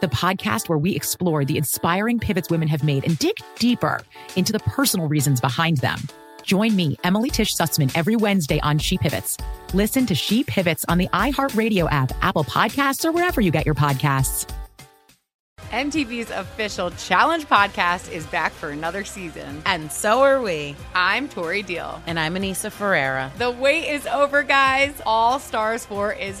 the podcast where we explore the inspiring pivots women have made and dig deeper into the personal reasons behind them. Join me, Emily Tish Sussman, every Wednesday on She Pivots. Listen to She Pivots on the iHeartRadio app, Apple Podcasts, or wherever you get your podcasts. MTV's official Challenge podcast is back for another season. And so are we. I'm Tori Deal. And I'm Anissa Ferreira. The wait is over, guys. All Stars 4 is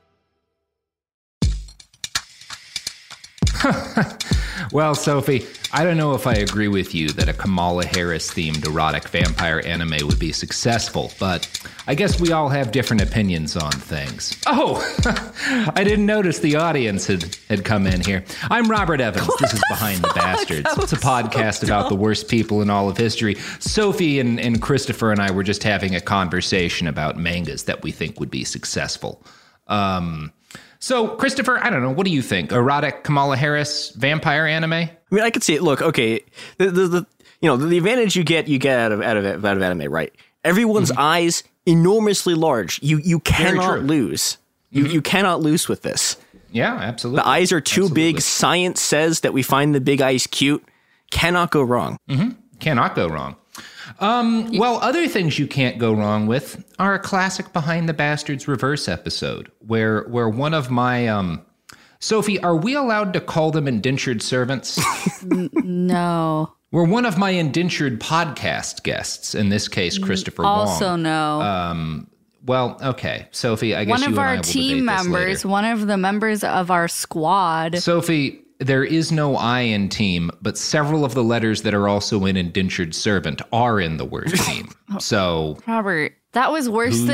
Well, Sophie, I don't know if I agree with you that a Kamala Harris-themed erotic vampire anime would be successful, but I guess we all have different opinions on things. Oh, I didn't notice the audience had come in here. I'm Robert Evans. This is Behind the Bastards. It's a podcast about the worst people in all of history. Sophie and Christopher and I were just having a conversation about mangas that we think would be successful. So, Christopher, I don't know. What do you think? Erotic Kamala Harris vampire anime? I mean, I could see it. Look, okay, the advantage you get out of anime, right? Everyone's eyes enormously large. You cannot lose. You cannot lose with this. Yeah, absolutely. The eyes are too big. Science says that we find the big eyes cute. Cannot go wrong. Mm-hmm. Cannot go wrong. Well, other things you can't go wrong with are a classic Behind the Bastards reverse episode where one of my, Sophie, are we allowed to call them indentured servants? No. Where one of my indentured podcast guests, in this case, Christopher Wong. Also no. Well, okay, Sophie, I guess you and I will debate this later. One of our team members, one of the members of our squad. Sophie, there is no I in team, but several of the letters that are also in indentured servant are in the word team. So, Robert, that was worse than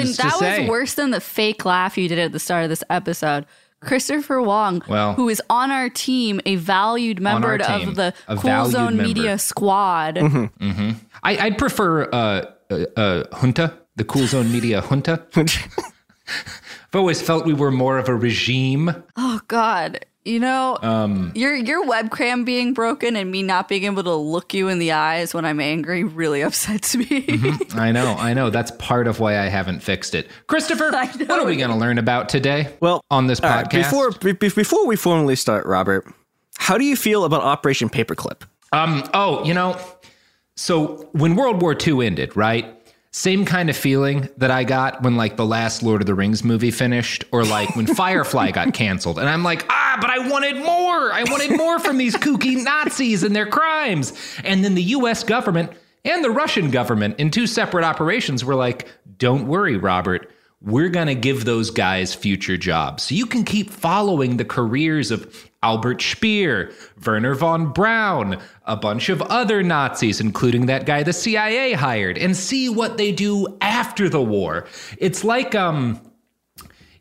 the fake laugh you did at the start of this episode. Christopher Wong, who is on our team, a valued member of the Cool Zone Media squad. Mm-hmm. Mm-hmm. I'd prefer junta, the Cool Zone Media junta. I've always felt we were more of a regime. Oh God. You know, your webcam being broken and me not being able to look you in the eyes when I'm angry really upsets me. Mm-hmm. I know. That's part of why I haven't fixed it. Christopher, what are we going to learn about today on this podcast? Before we formally start, Robert, how do you feel about Operation Paperclip? So when World War II ended, right? Same kind of feeling that I got when, like, the last Lord of the Rings movie finished, or like when Firefly got canceled. And I'm like, but I wanted more. I wanted more from these kooky Nazis and their crimes. And then the U.S. government and the Russian government in two separate operations were like, don't worry, Robert, we're going to give those guys future jobs. So you can keep following the careers of Albert Speer, Werner von Braun, a bunch of other Nazis, including that guy the CIA hired, and see what they do after the war. It's like,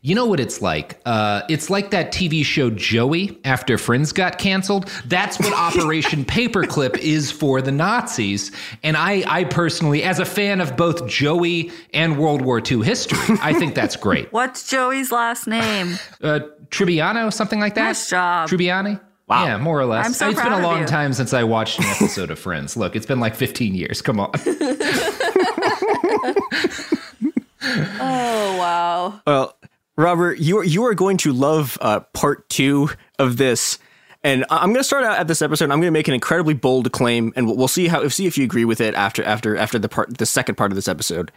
you know what it's like? It's like that TV show Joey after Friends got canceled. That's what Operation Paperclip is for the Nazis. And I personally, as a fan of both Joey and World War II history, I think that's great. What's Joey's last name? Tribbiano, something like that. Nice job. Tribbiani? Wow. Yeah, more or less. I'm so proud of you. It's been a long time since I watched an episode of Friends. Look, it's been like 15 years. Come on. cover. You are going to love part two of this. And I'm going to start out at this episode. And I'm going to make an incredibly bold claim, and we'll see how if you agree with it after the second part of this episode.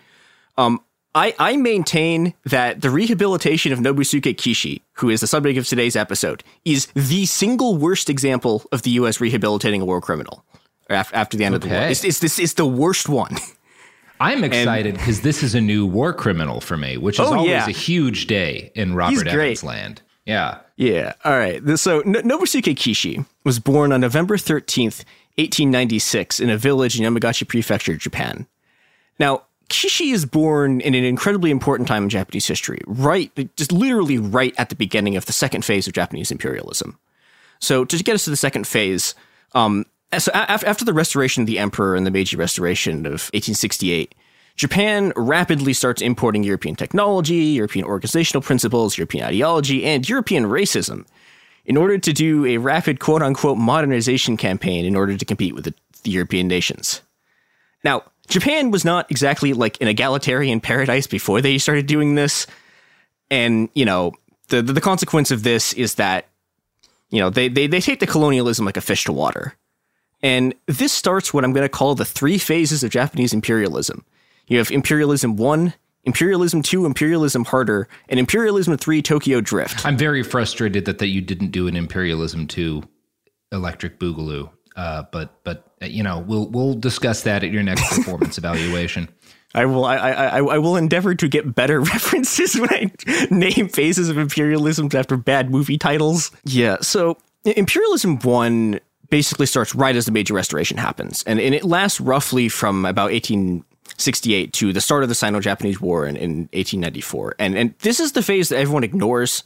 I maintain that the rehabilitation of Nobusuke Kishi, who is the subject of today's episode, is the single worst example of the U.S. rehabilitating a war criminal after the end of the war. It's the worst one. I'm excited because this is a new war criminal for me, which is always a huge day in Robert Evans' land. Yeah. Yeah. All right. So Nobusuke Kishi was born on November 13th, 1896 in a village in Yamaguchi Prefecture, Japan. Now, Kishi is born in an incredibly important time in Japanese history, right at the beginning of the second phase of Japanese imperialism. So to get us to the second phase, after the restoration of the emperor and the Meiji Restoration of 1868, Japan rapidly starts importing European technology, European organizational principles, European ideology, and European racism in order to do a rapid quote-unquote modernization campaign in order to compete with the European nations. Now, Japan was not exactly like an egalitarian paradise before they started doing this. And, you know, the consequence of this is that, you know, they take the colonialism like a fish to water. And this starts what I'm going to call the three phases of Japanese imperialism. You have Imperialism 1, Imperialism 2, Imperialism Harder, and Imperialism 3, Tokyo Drift. I'm very frustrated that you didn't do an Imperialism 2 Electric Boogaloo. But you know, we'll discuss that at your next performance evaluation. I will endeavor to get better references when I name phases of imperialisms after bad movie titles. Yeah. So Imperialism 1 basically starts right as the Meiji Restoration happens, and it lasts roughly from about 1868 to the start of the Sino-Japanese War in 1894. And this is the phase that everyone ignores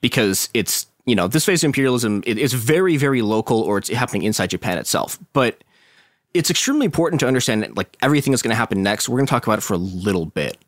because it's, you know, this phase of imperialism is very, very local, or it's happening inside Japan itself. But it's extremely important to understand that, like, everything that's going to happen next. We're going to talk about it for a little bit.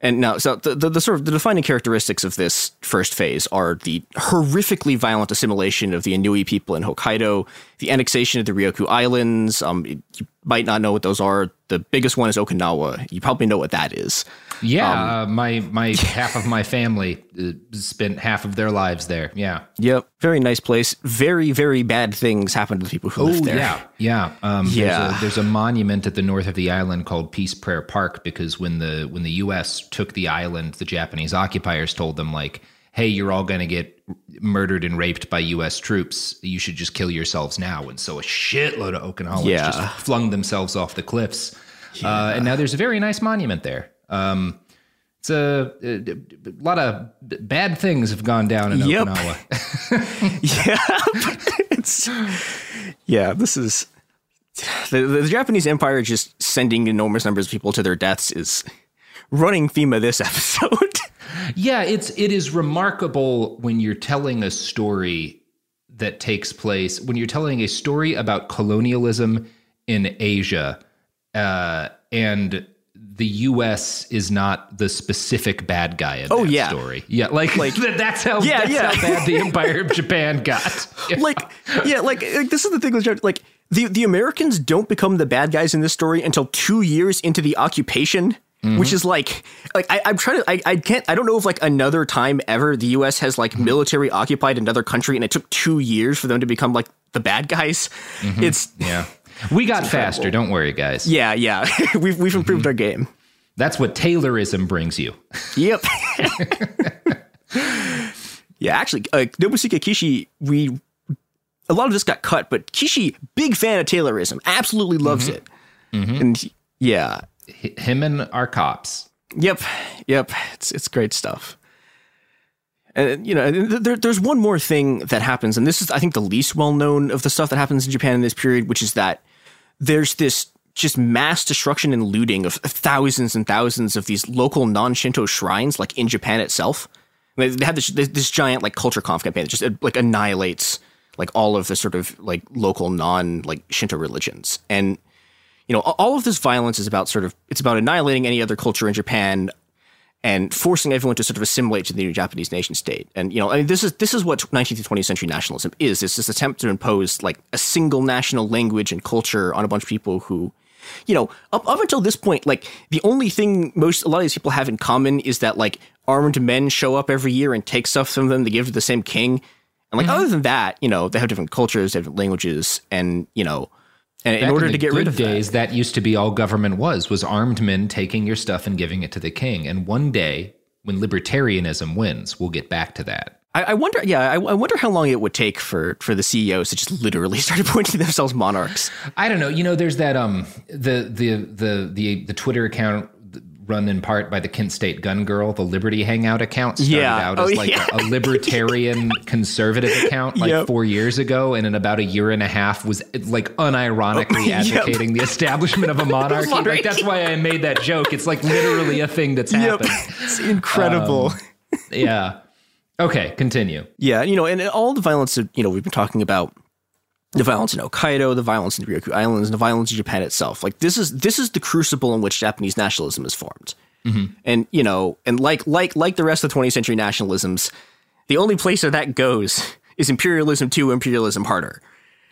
And now, so the sort of the defining characteristics of this first phase are the horrifically violent assimilation of the Inui people in Hokkaido, the annexation of the Ryukyu Islands. You might not know what those are. The biggest one is Okinawa. You probably know what that is. Yeah, my half of my family spent half of their lives there. Yeah. Yep. Very nice place. Very, very bad things happen to the people who live there. Yeah. Yeah. There's a monument at the north of the island called Peace Prayer Park, because when the U.S. took the island, the Japanese occupiers told them, like, hey, you're all going to get murdered and raped by U.S. troops. You should just kill yourselves now. And so a shitload of Okinawans just flung themselves off the cliffs. Yeah. And now there's a very nice monument there. It's a lot of bad things have gone down in Okinawa. Yeah. This is the Japanese Empire just sending enormous numbers of people to their deaths is running theme of this episode. Yeah, it is remarkable when you're telling a story that takes place, when you're telling a story about colonialism in Asia, and the U.S. is not the specific bad guy in that story. Yeah, like that's how bad the Empire of Japan got. Yeah. Like this is the thing with, like, the Americans don't become the bad guys in this story until 2 years into the occupation. Mm-hmm. Which is like I don't know if, like, another time ever the U.S. has, like, military occupied another country and it took 2 years for them to become, like, the bad guys. Mm-hmm. We got faster. Don't worry, guys. Yeah. Yeah. We've improved our game. That's what Taylorism brings you. Yep. Yeah. Actually, Nobusuke Kishi, a lot of this got cut, but Kishi, big fan of Taylorism, absolutely loves it. Mm-hmm. And yeah. Him and our cops. Yep. It's great stuff. And, you know, there's one more thing that happens, and this is, I think, the least well-known of the stuff that happens in Japan in this period, which is that there's this just mass destruction and looting of thousands and thousands of these local non-Shinto shrines, like, in Japan itself. And they have this giant, like, culture conf campaign that just, like, annihilates, like, all of the sort of, like, local non, like, Shinto religions. And, you know, all of this violence is about it's about annihilating any other culture in Japan and forcing everyone to sort of assimilate to the new Japanese nation state. And, you know, I mean, this is what 19th and 20th century nationalism is. It's this attempt to impose, like, a single national language and culture on a bunch of people who you know, up until this point, like, the only thing a lot of these people have in common is that, like, armed men show up every year and take stuff from them to give to the same king. And, like, other than that, you know, they have different cultures, they have different languages, and, you know, and in order to get rid of days, that used to be all government was armed men taking your stuff and giving it to the king. And one day, when libertarianism wins, we'll get back to that. I wonder how long it would take for the CEOs to just literally start appointing themselves monarchs. I don't know. You know, there's that the Twitter account run in part by the Kent State Gun Girl, the Liberty Hangout account, started out as a libertarian conservative account 4 years ago, and in about a year and a half was like unironically advocating the establishment of a monarchy. Like, that's why I made that joke. It's like literally a thing that's happened. It's incredible. Okay, continue. Yeah, you know, and all the violence that, you know, we've been talking about, the violence in Hokkaido, the violence in the Ryukyu Islands, and the violence in Japan itself. Like, this is the crucible in which Japanese nationalism is formed. Mm-hmm. And, you know, and like the rest of 20th century nationalisms, the only place that that goes is imperialism to imperialism harder.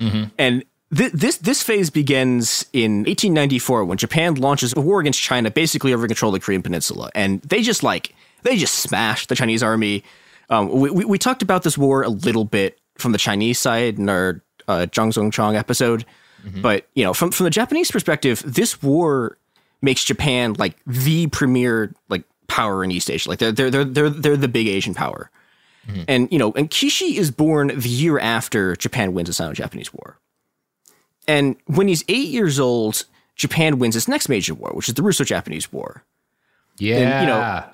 Mm-hmm. And this phase begins in 1894 when Japan launches a war against China, basically over control of the Korean Peninsula. And they just smash the Chinese army. We talked about this war a little bit from the Chinese side in our Zhang Zongchang episode. Mm-hmm. But, you know, from the Japanese perspective, this war makes Japan like the premier like power in East Asia. Like they're the big Asian power. Mm-hmm. And, you know, and Kishi is born the year after Japan wins the Sino-Japanese War. And when he's 8 years old, Japan wins its next major war, which is the Russo-Japanese War. Yeah.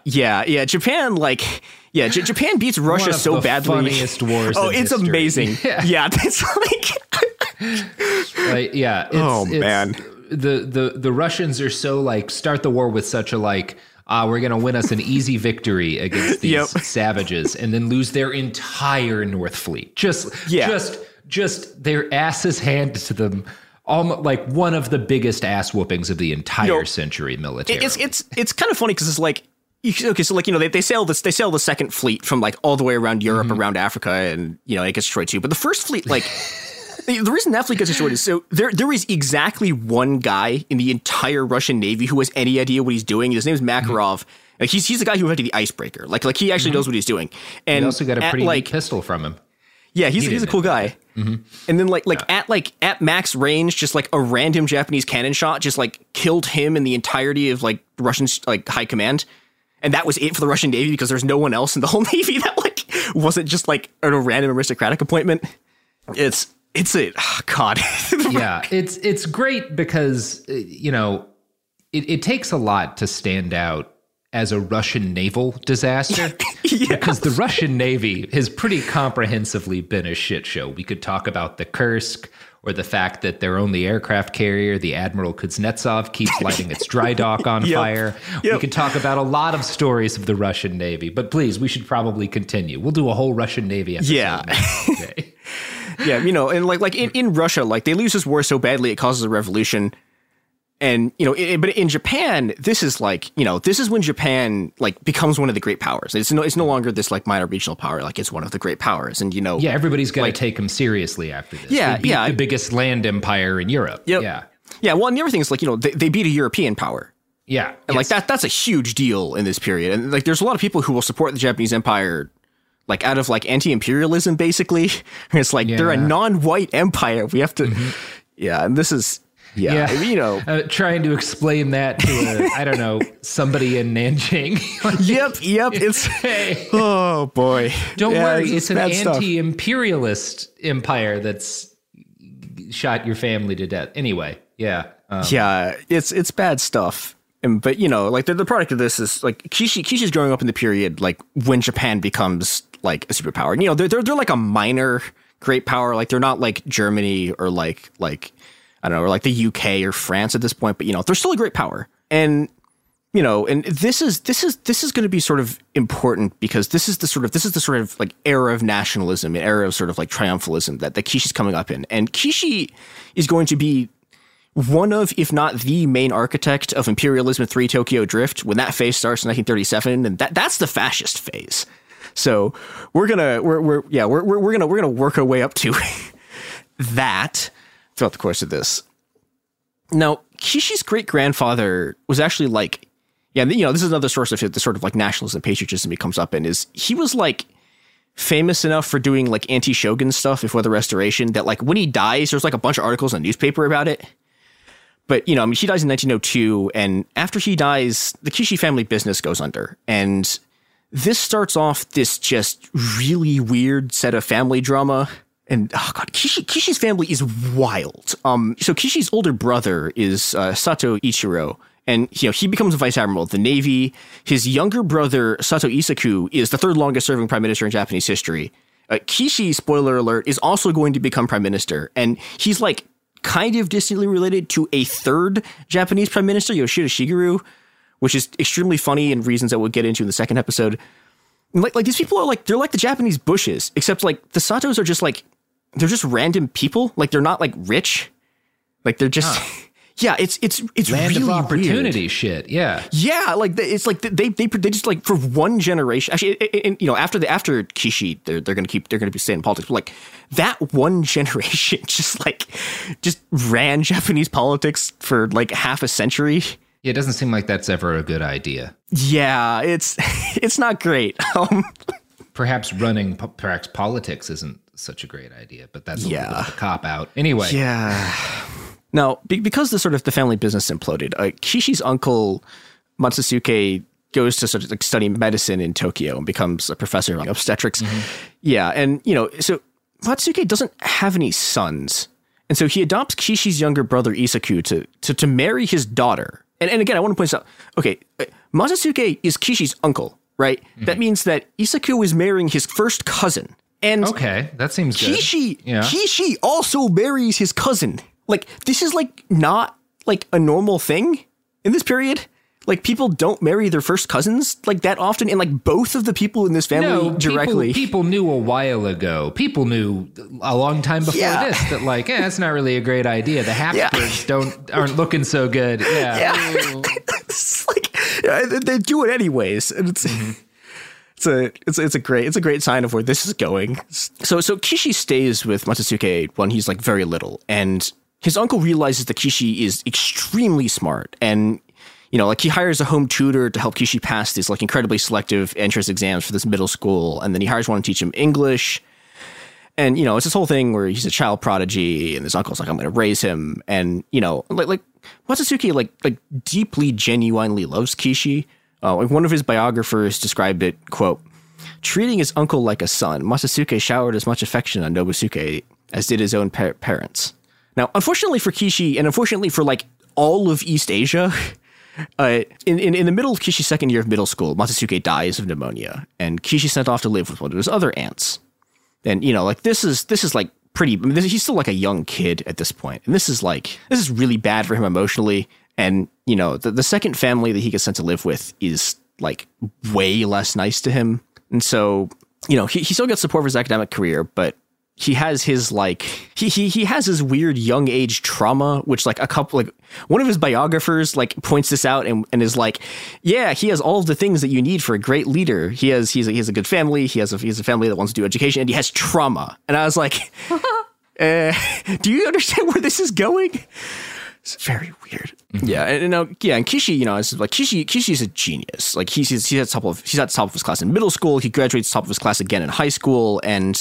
And, you know, Japan, like, Japan beats Russia so badly. One of the funniest wars. Oh, it's history. Amazing. Yeah. That's man. The Russians are so like, start the war with such a like, we're going to win us an easy victory against these savages, and then lose their entire North Fleet. Just their asses handed to them. Like one of the biggest ass whoopings of the entire century military. It's kind of funny because it's like, okay, so like, you know, they sail the second fleet from like all the way around Europe, around Africa, and, you know, it gets destroyed too. But the first fleet, like the reason that fleet gets destroyed is so there is exactly one guy in the entire Russian Navy who has any idea what he's doing. His name is Makarov. Like he's the guy who invented the icebreaker. Like he actually knows what he's doing. And he also got a pretty neat pistol from him. Yeah, he's a cool guy. Mm-hmm. And then at max range, just like a random Japanese cannon shot just like killed him and the entirety of like Russian like high command. And that was it for the Russian Navy because there's no one else in the whole Navy that like wasn't just like a random aristocratic appointment. It's great because, you know, it takes a lot to stand out as a Russian naval disaster, because the Russian Navy has pretty comprehensively been a shit show. We could talk about the Kursk, or the fact that their only aircraft carrier, the Admiral Kuznetsov, keeps lighting its dry dock on fire. We could talk about a lot of stories of the Russian Navy, but please, we should probably continue. We'll do a whole Russian Navy episode today. You know, and like in Russia, like they lose this war so badly it causes a revolution. And, you know, but in Japan, this is like, you know, this is when Japan like becomes one of the great powers. It's no longer this like minor regional power. Like it's one of the great powers. And, you know, everybody's got to like, take them seriously after this. Yeah. They beat the biggest land empire in Europe. Yep. Yeah. Yeah. Well, and the other thing is like, you know, they beat a European power. Yeah. And like that's a huge deal in this period. And like, there's a lot of people who will support the Japanese empire, like out of like anti-imperialism, basically. It's like, they're a non-white empire. We have to. Yeah. And this is. Yeah, you know, trying to explain that to I don't know, somebody in Nanjing. Yep. It's oh boy. Don't worry, it's an anti-imperialist empire that's shot your family to death. Anyway, it's bad stuff. And, but you know, like the product of this is like Kishi's growing up in the period like when Japan becomes like a superpower. And, you know, they're like a minor great power. Like they're not like Germany or like. I don't know, or like the UK or France at this point, but, you know, they're still a great power. And, you know, and this is going to be sort of important because this is the sort of like era of nationalism, an era of sort of like triumphalism that Kishi's coming up in. And Kishi is going to be one of, if not the main architect of imperialism 3 Tokyo Drift when that phase starts in 1937. And that's the fascist phase. So we're going to work our way up to that throughout the course of this. Now, Kishi's great-grandfather was actually like, yeah, you know, this is another source of the sort of like nationalism and patriotism he comes up in, is he was like famous enough for doing like anti-shogun stuff before the restoration that like when he dies, there's like a bunch of articles in the newspaper about it. But, you know, I mean, he dies in 1902, and after he dies, the Kishi family business goes under. And this starts off this just really weird set of family drama. And, oh, God, Kishi's family is wild. So Kishi's older brother is Sato Ichiro, and, you know, he becomes a vice admiral of the Navy. His younger brother, Sato Isaku, is the third longest serving prime minister in Japanese history. Kishi, spoiler alert, is also going to become prime minister. And he's like kind of distantly related to a third Japanese prime minister, Yoshida Shigeru, which is extremely funny and reasons that we'll get into in the second episode. Like these people are like, they're like the Japanese Bushes, except like the Satos are just like, they're just random people. Like they're not like rich. Like they're just, yeah, it's land really of opportunity weird. Shit. Yeah. Yeah. Like it's like they just like for one generation, actually, and you know, after Kishi, they're going to be staying in politics. But like that one generation just ran Japanese politics for like half a century. Yeah, it doesn't seem like that's ever a good idea. Yeah, it's not great. Perhaps running politics isn't such a great idea, but that's a little bit of a cop-out. Anyway. Yeah. Now, because the sort of the family business imploded, Kishi's uncle, Matsusuke, goes to sort of like study medicine in Tokyo and becomes a professor of obstetrics. Mm-hmm. Yeah, and, you know, so Matsusuke doesn't have any sons, and so he adopts Kishi's younger brother, Isaku, to marry his daughter. And again, I want to point this out. Okay, Matsusuke is Kishi's uncle, right? Mm-hmm. That means that Isaku is marrying his first cousin. And okay, that seems Kishi, good. Yeah. Kishi also marries his cousin. Like, this is, like, not, like, a normal thing in this period. Like, people don't marry their first cousins, like, that often. And, like, both of the people in this family directly. People knew a while ago. People knew a long time before this that, like, that's not really a great idea. The Habsburgs aren't looking so good. Yeah. It's like, they do it anyways. And it's... Mm-hmm. It's a great sign of where this is going. So Kishi stays with Matsusuke when he's like very little, and his uncle realizes that Kishi is extremely smart, and you know, like he hires a home tutor to help Kishi pass these like incredibly selective entrance exams for this middle school, and then he hires one to teach him English. And you know, it's this whole thing where he's a child prodigy, and his uncle's like, I'm going to raise him, and you know, like Matsusuke like deeply genuinely loves Kishi. One of his biographers described it, quote, treating his uncle like a son, Matsusuke showered as much affection on Nobusuke as did his own parents. Now, unfortunately for Kishi, and unfortunately for like all of East Asia, in the middle of Kishi's second year of middle school, Matsusuke dies of pneumonia, and Kishi sent off to live with one of his other aunts. And, you know, like this is like pretty, I mean, he's still like a young kid at this point. And this is really bad for him emotionally. And, you know, the second family that he gets sent to live with is, like, way less nice to him. And so, you know, he still gets support for his academic career, but he has his, like, he has his weird young age trauma, which, like, one of his biographers, like, points this out and is like, yeah, he has all of the things that you need for a great leader. He has a good family. He has a family that wants to do education, and he has trauma. And I was like, do you understand where this is going? It's very weird. Mm-hmm. Yeah. And Kishi, you know, it's like Kishi's a genius. Like he's at the top of his class in middle school. He graduates top of his class again in high school. And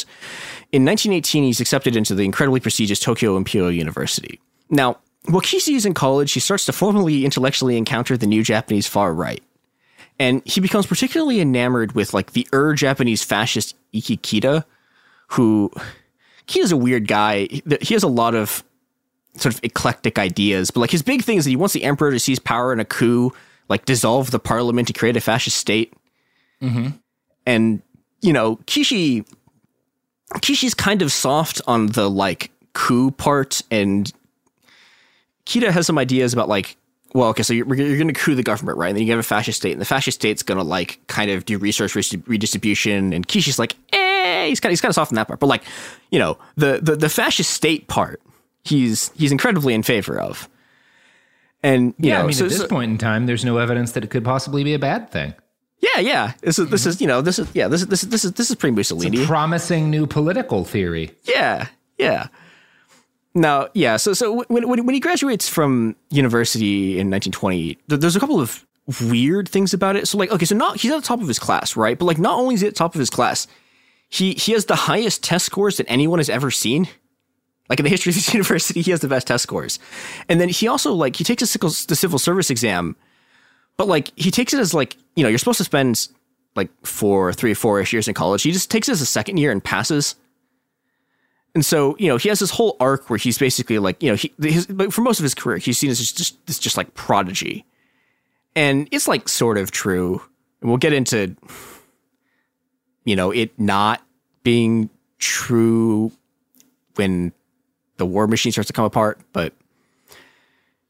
in 1918, he's accepted into the incredibly prestigious Tokyo Imperial University. Now, while Kishi is in college, he starts to formally intellectually encounter the new Japanese far right. And he becomes particularly enamored with like the Japanese fascist Ikki Kita, who he is a weird guy. He has a lot of sort of eclectic ideas, but like his big thing is that he wants the emperor to seize power in a coup, like dissolve the parliament to create a fascist state. Mm-hmm. And, you know, Kishi's kind of soft on the like coup part, and Kita has some ideas about like, well, okay, so you're going to coup the government, right? And then you have a fascist state, and the fascist state's going to like kind of do resource redistribution. And Kishi's like, he's kind of soft on that part, but like, you know, the fascist state part, he's incredibly in favor of. And you know, I mean, so, at this point in time, there's no evidence that it could possibly be a bad thing. Yeah, yeah. This is pretty Mussolini. It's a promising new political theory. Yeah, yeah. Now, yeah, so when he graduates from university in 1920, there's a couple of weird things about it. So, like, okay, so he's at the top of his class, right? But, like, not only is he at the top of his class, he has the highest test scores that anyone has ever seen. Like, in the history of this university, he has the best test scores. And then he also, like, he takes the civil service exam, but, like, he takes it as, like, you know, you're supposed to spend, like, three or four-ish years in college. He just takes it as a second year and passes. And so, you know, he has this whole arc where he's basically, like, you know, but for most of his career, he's seen as just like, prodigy. And it's, like, sort of true. And we'll get into, you know, it not being true when the war machine starts to come apart. But,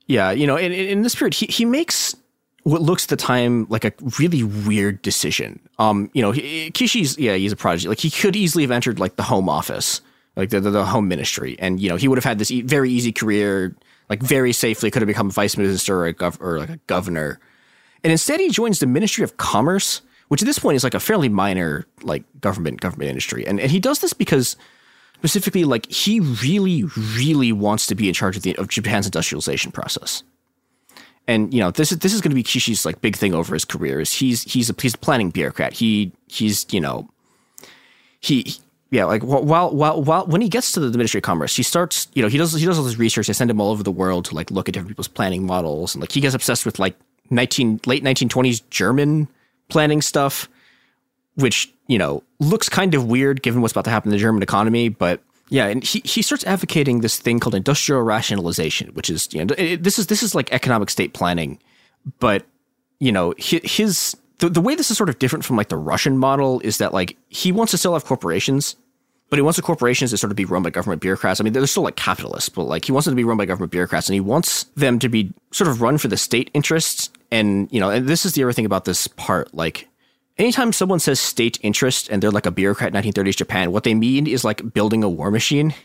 yeah, you know, in this period, he makes what looks at the time like a really weird decision. You know, Kishi's, yeah, he's a prodigy. Like, he could easily have entered, like, the Home Office, like the home ministry. And, you know, he would have had this very easy career, like very safely could have become a vice minister or a governor. And instead he joins the Ministry of Commerce, which at this point is like a fairly minor, like government industry. And he does this because specifically, like, he really, really wants to be in charge of Japan's industrialization process. And, you know, this is going to be Kishi's, like, big thing over his career is he's a planning bureaucrat. Yeah, like while when he gets to the Ministry of Commerce, he starts, you know, he does all this research. They send him all over the world to, like, look at different people's planning models, and, like, he gets obsessed with, like, late 1920s German planning stuff, which, you know, looks kind of weird given what's about to happen in the German economy. But yeah, and he starts advocating this thing called industrial rationalization, which is, you know, this is like economic state planning, but, you know, his. The way this is sort of different from, like, the Russian model is that, like, he wants to still have corporations, but he wants the corporations to sort of be run by government bureaucrats. I mean, they're still, like, capitalists, but, like, he wants them to be run by government bureaucrats, and he wants them to be sort of run for the state interests. And, you know, and this is the other thing about this part. Like, anytime someone says state interest and they're, like, a bureaucrat in 1930s Japan, what they mean is, like, building a war machine.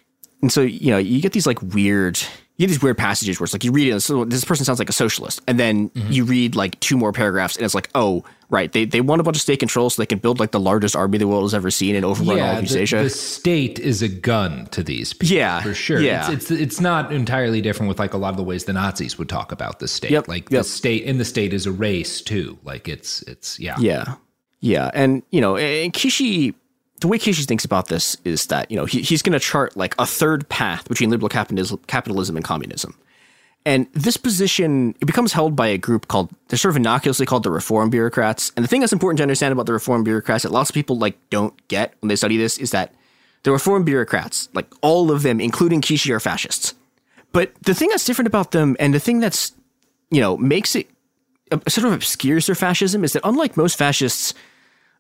And so, you know, you get these, like, weird... You get these weird passages where it's like you read it and so this person sounds like a socialist. And then you read, like, two more paragraphs and it's like, oh, right. They want a bunch of state control so they can build, like, the largest army the world has ever seen and overrun all of East Asia. The state is a gun to these people. Yeah. For sure. Yeah. It's not entirely different with, like, a lot of the ways the Nazis would talk about the state. Yep, like, yep. The state is a race too. Like, it's yeah. Yeah. Yeah. And, you know, and Kishi... The way Kishi thinks about this is that, you know, he's going to chart, like, a third path between liberal capitalism and communism. And this position, it becomes held by a group called, they're sort of innocuously called the Reform Bureaucrats. And the thing that's important to understand about the Reform Bureaucrats that lots of people, like, don't get when they study this is that the Reform Bureaucrats, like, all of them, including Kishi, are fascists. But the thing that's different about them and the thing that's, you know, makes it sort of obscures their fascism is that unlike most fascists,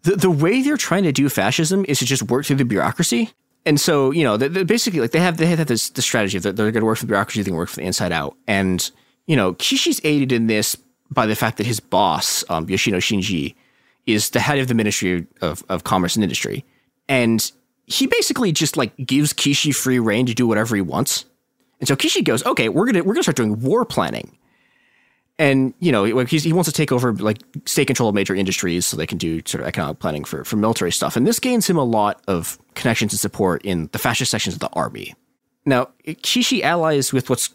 the way they're trying to do fascism is to just work through the bureaucracy. And so, you know, basically, like, they have this strategy that they're going to work for the bureaucracy, they're going to work for the inside out. And, you know, Kishi's aided in this by the fact that his boss, Yoshino Shinji, is the head of the Ministry of Commerce and Industry. And he basically just, like, gives Kishi free rein to do whatever he wants. And so Kishi goes, okay, we're going to start doing war planning. And, you know, he wants to take over, like, state control of major industries so they can do sort of economic planning for military stuff. And this gains him a lot of connections and support in the fascist sections of the army. Now, Kishi allies with what's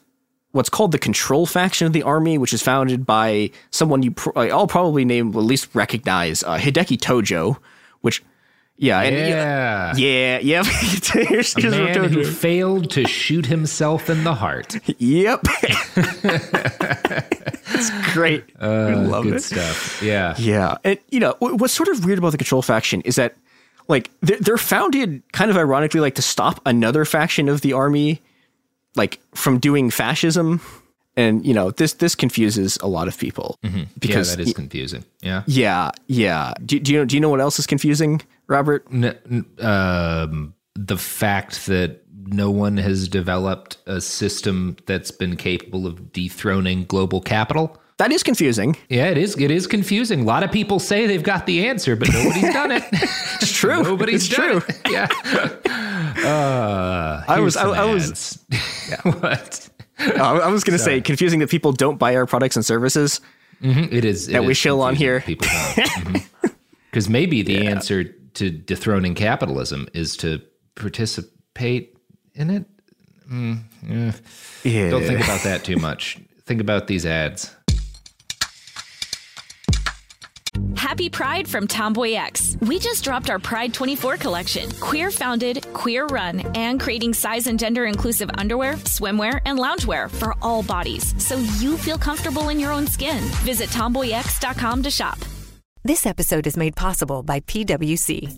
called the Control faction of the army, which is founded by someone you all probably name, at least recognize, Hideki Tojo, which... Yeah. And, yeah. A man who failed to shoot himself in the heart. Yep. It's great. I love good it. Stuff. Yeah. Yeah. And, you know, what's sort of weird about the Control faction is that, like, they're founded kind of ironically, like, to stop another faction of the army, like, from doing fascism. And, you know, this confuses a lot of people. Mm-hmm. Because yeah, that is confusing. Yeah. Yeah. Yeah. Do you know what else is confusing? Robert? The fact that no one has developed a system that's been capable of dethroning global capital. That is confusing. Yeah, it is. It is confusing. A lot of people say they've got the answer, but nobody's done it. It's true. Nobody's done it. Yeah. I was What? I was going to say confusing that people don't buy our products and services. Mm-hmm. It is. That we shill on here. People don't. Because maybe the answer to dethroning capitalism is to participate in it. Yeah. Don't think about that too much. Think about these ads. Happy Pride from Tomboy X. We just dropped our Pride 24 collection. Queer founded, queer run, and creating size and gender inclusive underwear, swimwear, and loungewear for all bodies. So you feel comfortable in your own skin. Visit tomboyx.com to shop. This episode is made possible by PwC.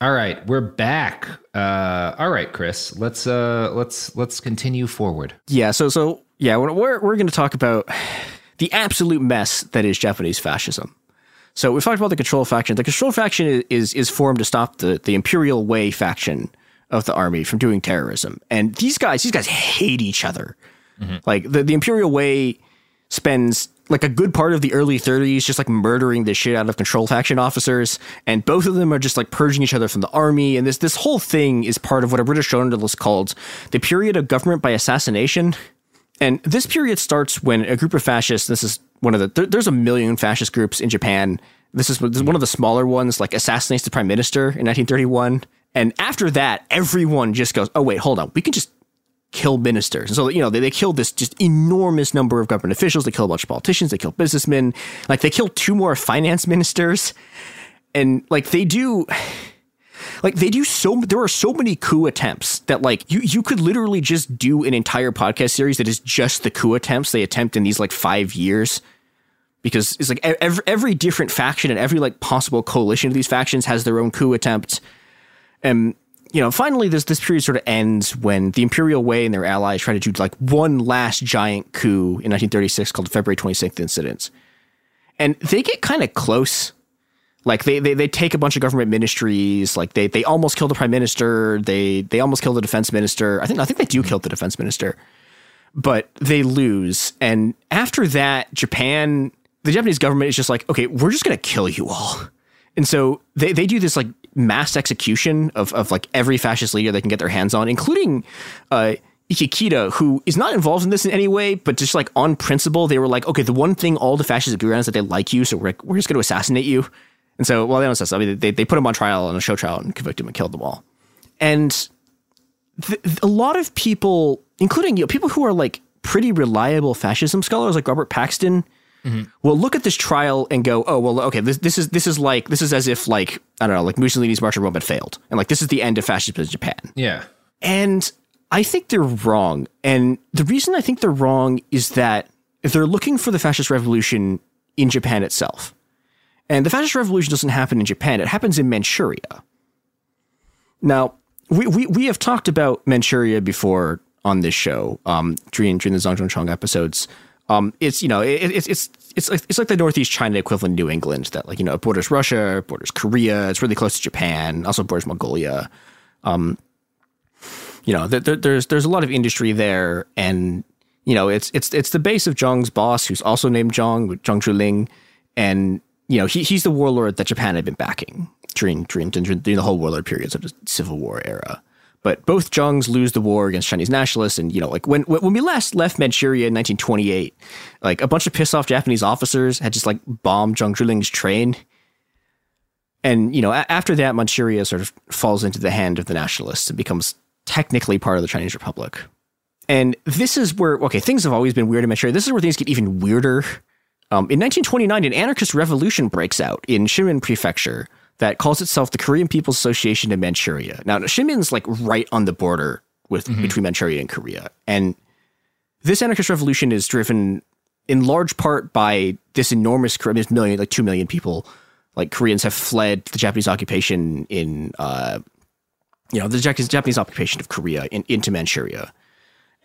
All right, we're back. All right, Chris, let's continue forward. Yeah, so we're going to talk about the absolute mess that is Japanese fascism. So we've talked about the Control faction. The Control faction is formed to stop the Imperial Way faction of the army from doing terrorism. And these guys hate each other. Mm-hmm. Like the Imperial Way spends like a good part of the early 30s just like murdering the shit out of Control faction officers, and both of them are just like purging each other from the army, and this whole thing is part of what a British journalist called the period of government by assassination. And this period starts when a group of fascists, this is one of the there's 1 million fascist groups in Japan, this is one of the smaller ones, like assassinates the prime minister in 1931, and after that everyone just goes, oh wait, hold on, we can just kill ministers. And so, you know, they killed this just enormous number of government officials. They killed a bunch of politicians. They killed businessmen. Like, they killed 2 more finance ministers. And like there are so many coup attempts that like you could literally just do an entire podcast series that is just the coup attempts they attempt in these like 5 years, because it's like every different faction and every like possible coalition of these factions has their own coup attempt. And you know, finally, this period sort of ends when the Imperial Way and their allies try to do like one last giant coup in 1936 called the February 26th incident. And they get kind of close. Like they take a bunch of government ministries. Like they almost kill the prime minister. They almost kill the defense minister. I think they do kill the defense minister, but they lose. And after that, the Japanese government is just like, okay, we're just going to kill you all. And so they do this like mass execution of like every fascist leader they can get their hands on, including Ikki Kita, who is not involved in this in any way, but just like on principle, they were like, okay, the one thing all the fascists agree on is that they like you, so we're just going to assassinate you. And so, well, they don't assassinate. I mean, they put him on trial, on a show trial, and convict him and killed them all. And a lot of people, including people who are like pretty reliable fascism scholars like Robert Paxton, mm-hmm. will look at this trial and go, oh, well, okay, this is as if like, I don't know, like Mussolini's March on Rome had failed. And like, this is the end of fascism in Japan. Yeah. And I think they're wrong. And the reason I think they're wrong is that if they're looking for the fascist revolution in Japan itself, and the fascist revolution doesn't happen in Japan, it happens in Manchuria. Now, we have talked about Manchuria before on this show, during the Zhang Zongchang episodes. It's, you know, it's like the Northeast China equivalent of New England that, like, you know, it borders Russia, it borders Korea, it's really close to Japan, also borders Mongolia. You know, there's a lot of industry there, and you know, it's the base of Zhang's boss, who's also named Zhang Zhuling, and you know, he's the warlord that Japan had been backing during the whole warlord periods of the Civil War era. But both Zhangs lose the war against Chinese nationalists, and you know, like when we last left Manchuria in 1928, like a bunch of pissed off Japanese officers had just like bombed Zhang Zhuling's train, and you know, after that, Manchuria sort of falls into the hand of the nationalists and becomes technically part of the Chinese Republic. And this is where, okay, things have always been weird in Manchuria. This is where things get even weirder. In 1929, an anarchist revolution breaks out in Xinmin Prefecture that calls itself the Korean People's Association in Manchuria. Now, Xinmin's like right on the border with mm-hmm. between Manchuria and Korea. And this anarchist revolution is driven in large part by this enormous, this million, like 2 million people, like Koreans have fled the Japanese occupation in, you know, the Japanese occupation of Korea into Manchuria.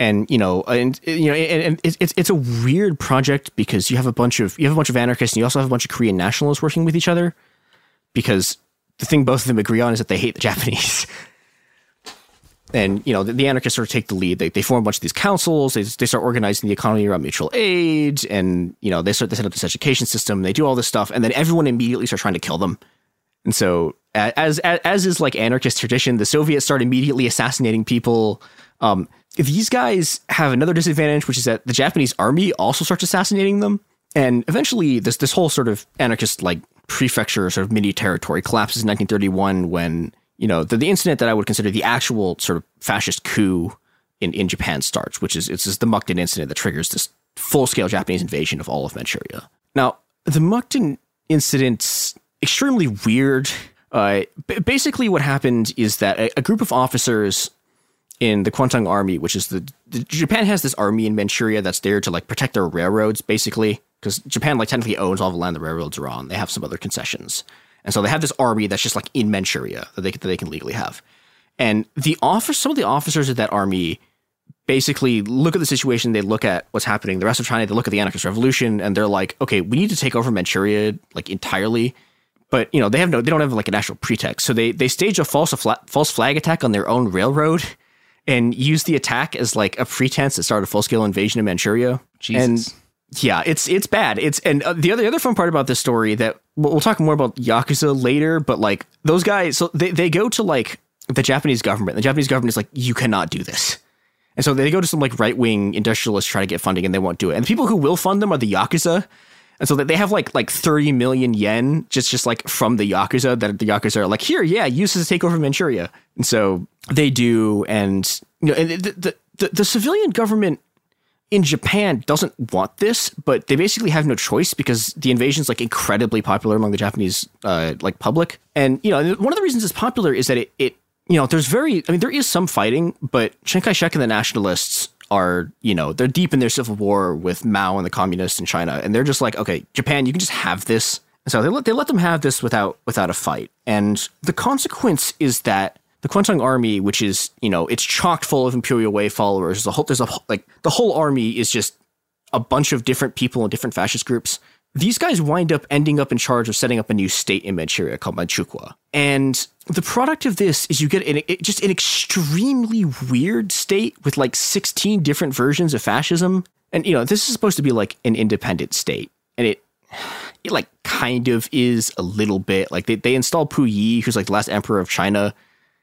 And it's a weird project because you have a bunch of anarchists and you also have a bunch of Korean nationalists working with each other, because the thing both of them agree on is that they hate the Japanese. And you know, the anarchists sort of take the lead. They form a bunch of these councils. They start organizing the economy around mutual aid, and you know, they set up this education system. They do all this stuff, and then everyone immediately starts trying to kill them. And so, as is like anarchist tradition, the Soviets start immediately assassinating people. These guys have another disadvantage, which is that the Japanese army also starts assassinating them. And eventually this whole sort of anarchist like prefecture sort of mini territory collapses in 1931 when, you know, the incident that I would consider the actual sort of fascist coup in Japan starts, which is the Mukden incident that triggers this full scale Japanese invasion of all of Manchuria. Now, the Mukden incident's extremely weird. Basically what happened is that a group of officers in the Kwantung Army, which is Japan has this army in Manchuria that's there to like protect their railroads, basically, because Japan like technically owns all the land the railroads are on. They have some other concessions, and so they have this army that's just like in Manchuria that they can legally have. And some of the officers of that army basically look at the situation, they look at what's happening in the rest of China, they look at the anarchist revolution, and they're like, okay, we need to take over Manchuria like entirely. But you know, they don't have like an actual pretext, so they stage a false flag attack on their own railroad and use the attack as like a pretense to start a full-scale invasion of Manchuria. Jesus. And yeah, it's bad. The other fun part about this story that we'll talk more about Yakuza later, but like those guys, so they go to like the Japanese government. The Japanese government is like, you cannot do this. And so they go to some like right-wing industrialists trying to get funding, and they won't do it. And the people who will fund them are the Yakuza. And so they have like 30 million yen just like from the Yakuza, that the Yakuza are like, here, yeah, use this to take over Manchuria. And so they do. And you know, and the civilian government in Japan doesn't want this, but they basically have no choice because the invasion is like incredibly popular among the Japanese like public. And you know, one of the reasons it's popular is that it you know, there is some fighting, but Chiang Kai-shek and the nationalists are, you know, they're deep in their civil war with Mao and the communists in China, and they're just like, okay, Japan, you can just have this. And so they let them have this without a fight. And the consequence is that the Kwantung Army, which is, you know, it's chock full of Imperial Way followers, the whole army is just a bunch of different people and different fascist groups. These guys wind up ending up in charge of setting up a new state in Manchuria called Manchukuo. And the product of this is you get just an extremely weird state with like 16 different versions of fascism. And, you know, this is supposed to be like an independent state. And it like kind of is a little bit. Like they install Puyi, who's like the last emperor of China,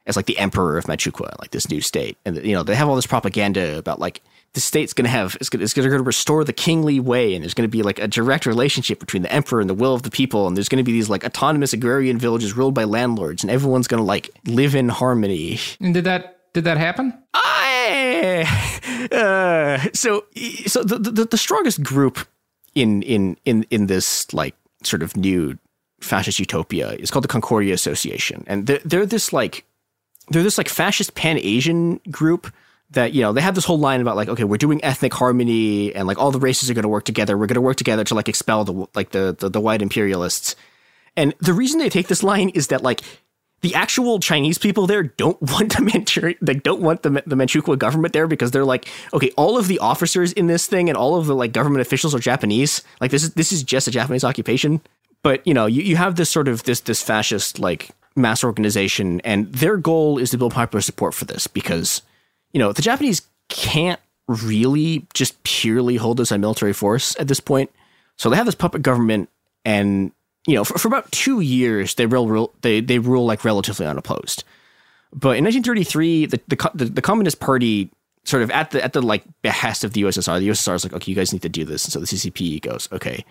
as like the emperor of Manchukuo, like this new state. And, you know, they have all this propaganda about like the state's going to have, it's going to restore the kingly way, and there's going to be like a direct relationship between the emperor and the will of the people, and there's going to be these like autonomous agrarian villages ruled by landlords, and everyone's going to like live in harmony. And did that happen? So the strongest group in this like sort of new fascist utopia is called the Concordia Association, and they're this fascist Pan-Asian group that, you know, they have this whole line about like, okay, we're doing ethnic harmony and like all the races are going to work together. We're going to work together to like expel the white imperialists. And the reason they take this line is that like the actual Chinese people there don't want the Manchukuo government there, because they're like, okay, all of the officers in this thing and all of the like government officials are Japanese. Like this is just a Japanese occupation. But, you know, you have this sort of this fascist like mass organization, and their goal is to build popular support for this because, you know, the Japanese can't really just purely hold us on military force at this point. So they have this puppet government, and, you know, for about 2 years, they rule like relatively unopposed. But in 1933, the Communist Party sort of at the like behest of the USSR, the USSR is like, okay, you guys need to do this. And so the CCP goes, okay.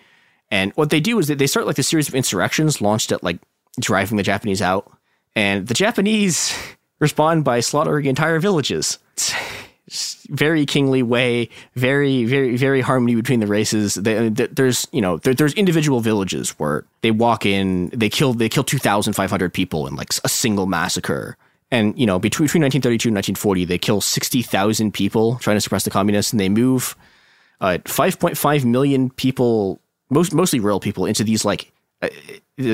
And what they do is they start like a series of insurrections launched at like driving the Japanese out, and the Japanese respond by slaughtering entire villages. It's very kingly way, very, very, very harmony between the races. There's individual villages where they walk in, they kill 2,500 people in like a single massacre. And, you know, between 1932 and 1940, they kill 60,000 people trying to suppress the communists, and they move 5.5 million people, mostly rural people, into these like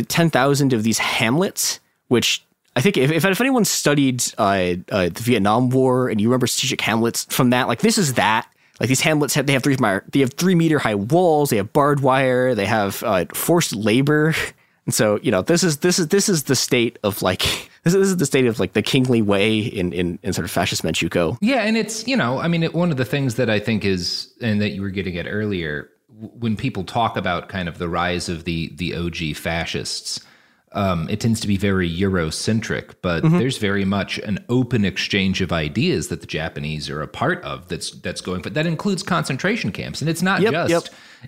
10,000 of these hamlets, which I think if anyone studied the Vietnam War and you remember strategic hamlets from that, like this is that. Like these hamlets have 3 meter high walls, they have barbed wire, they have forced labor, and so, you know, this is the state of like this is the state of like the kingly way in sort of fascist Manchukuo. Yeah, and it's, you know, I mean, one of the things that I think is, and that you were getting at earlier, when people talk about kind of the rise of the OG fascists. It tends to be very Eurocentric, but there's very much an open exchange of ideas that the Japanese are a part of that's going for. That includes concentration camps, and it's not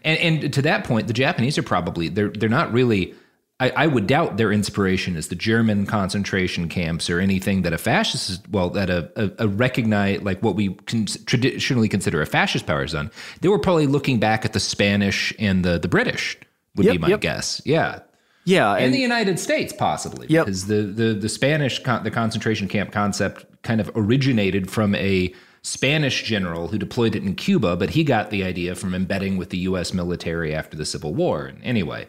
And to that point, the Japanese are probably, they're not really, I would doubt their inspiration is the German concentration camps or anything that a fascist is, well, that a recognized, like what we traditionally consider a fascist power zone. They were probably looking back at the Spanish and the British would be my guess. Yeah. Yeah, and the United States possibly, because the Spanish the concentration camp concept kind of originated from a Spanish general who deployed it in Cuba, but he got the idea from embedding with the U.S. military after the Civil War. And anyway,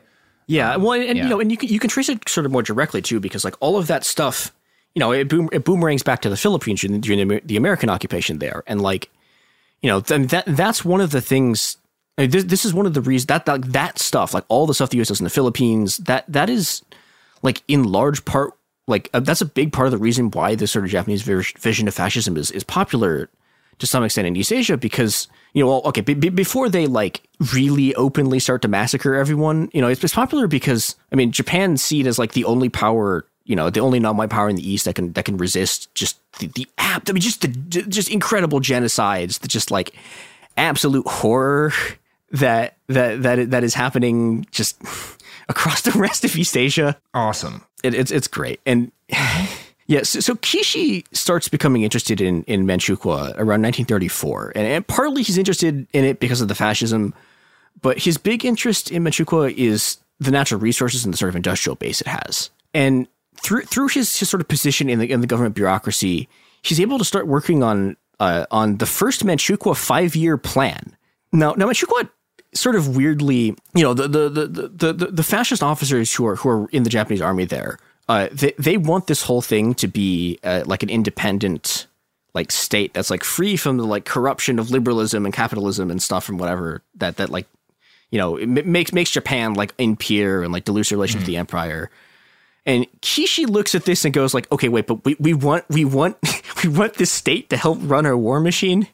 you know, and you can trace it sort of more directly too, because like all of that stuff, you know, it boomerangs back to the Philippines during the American occupation there, and like, you know, that's one of the things. I mean, this is one of the reasons that stuff, like all the stuff the U.S. does in the Philippines, that is like in large part, like that's a big part of the reason why this sort of Japanese vision of fascism is popular to some extent in East Asia, because, you know, well, okay, before they like really openly start to massacre everyone, you know, it's popular because, I mean, Japan's seen as like the only power, you know, the only non-white power in the East that can resist just the incredible genocides that just like absolute horror that is happening just across the rest of East Asia. Awesome. It's great. And yeah, so Kishi starts becoming interested in Manchukuo around 1934. And partly he's interested in it because of the fascism, but his big interest in Manchukuo is the natural resources and the sort of industrial base it has. And through his sort of position in the government bureaucracy, he's able to start working on the first Manchukuo 5-year plan. Now Manchukuo sort of weirdly, you know, the fascist officers who are in the Japanese army there, they want this whole thing to be like an independent like state that's like free from the like corruption of liberalism and capitalism and stuff and whatever that like, you know, it makes Japan like impure and like delusive relation to the empire. And Kishi looks at this and goes like, okay, wait, but we want this state to help run our war machine.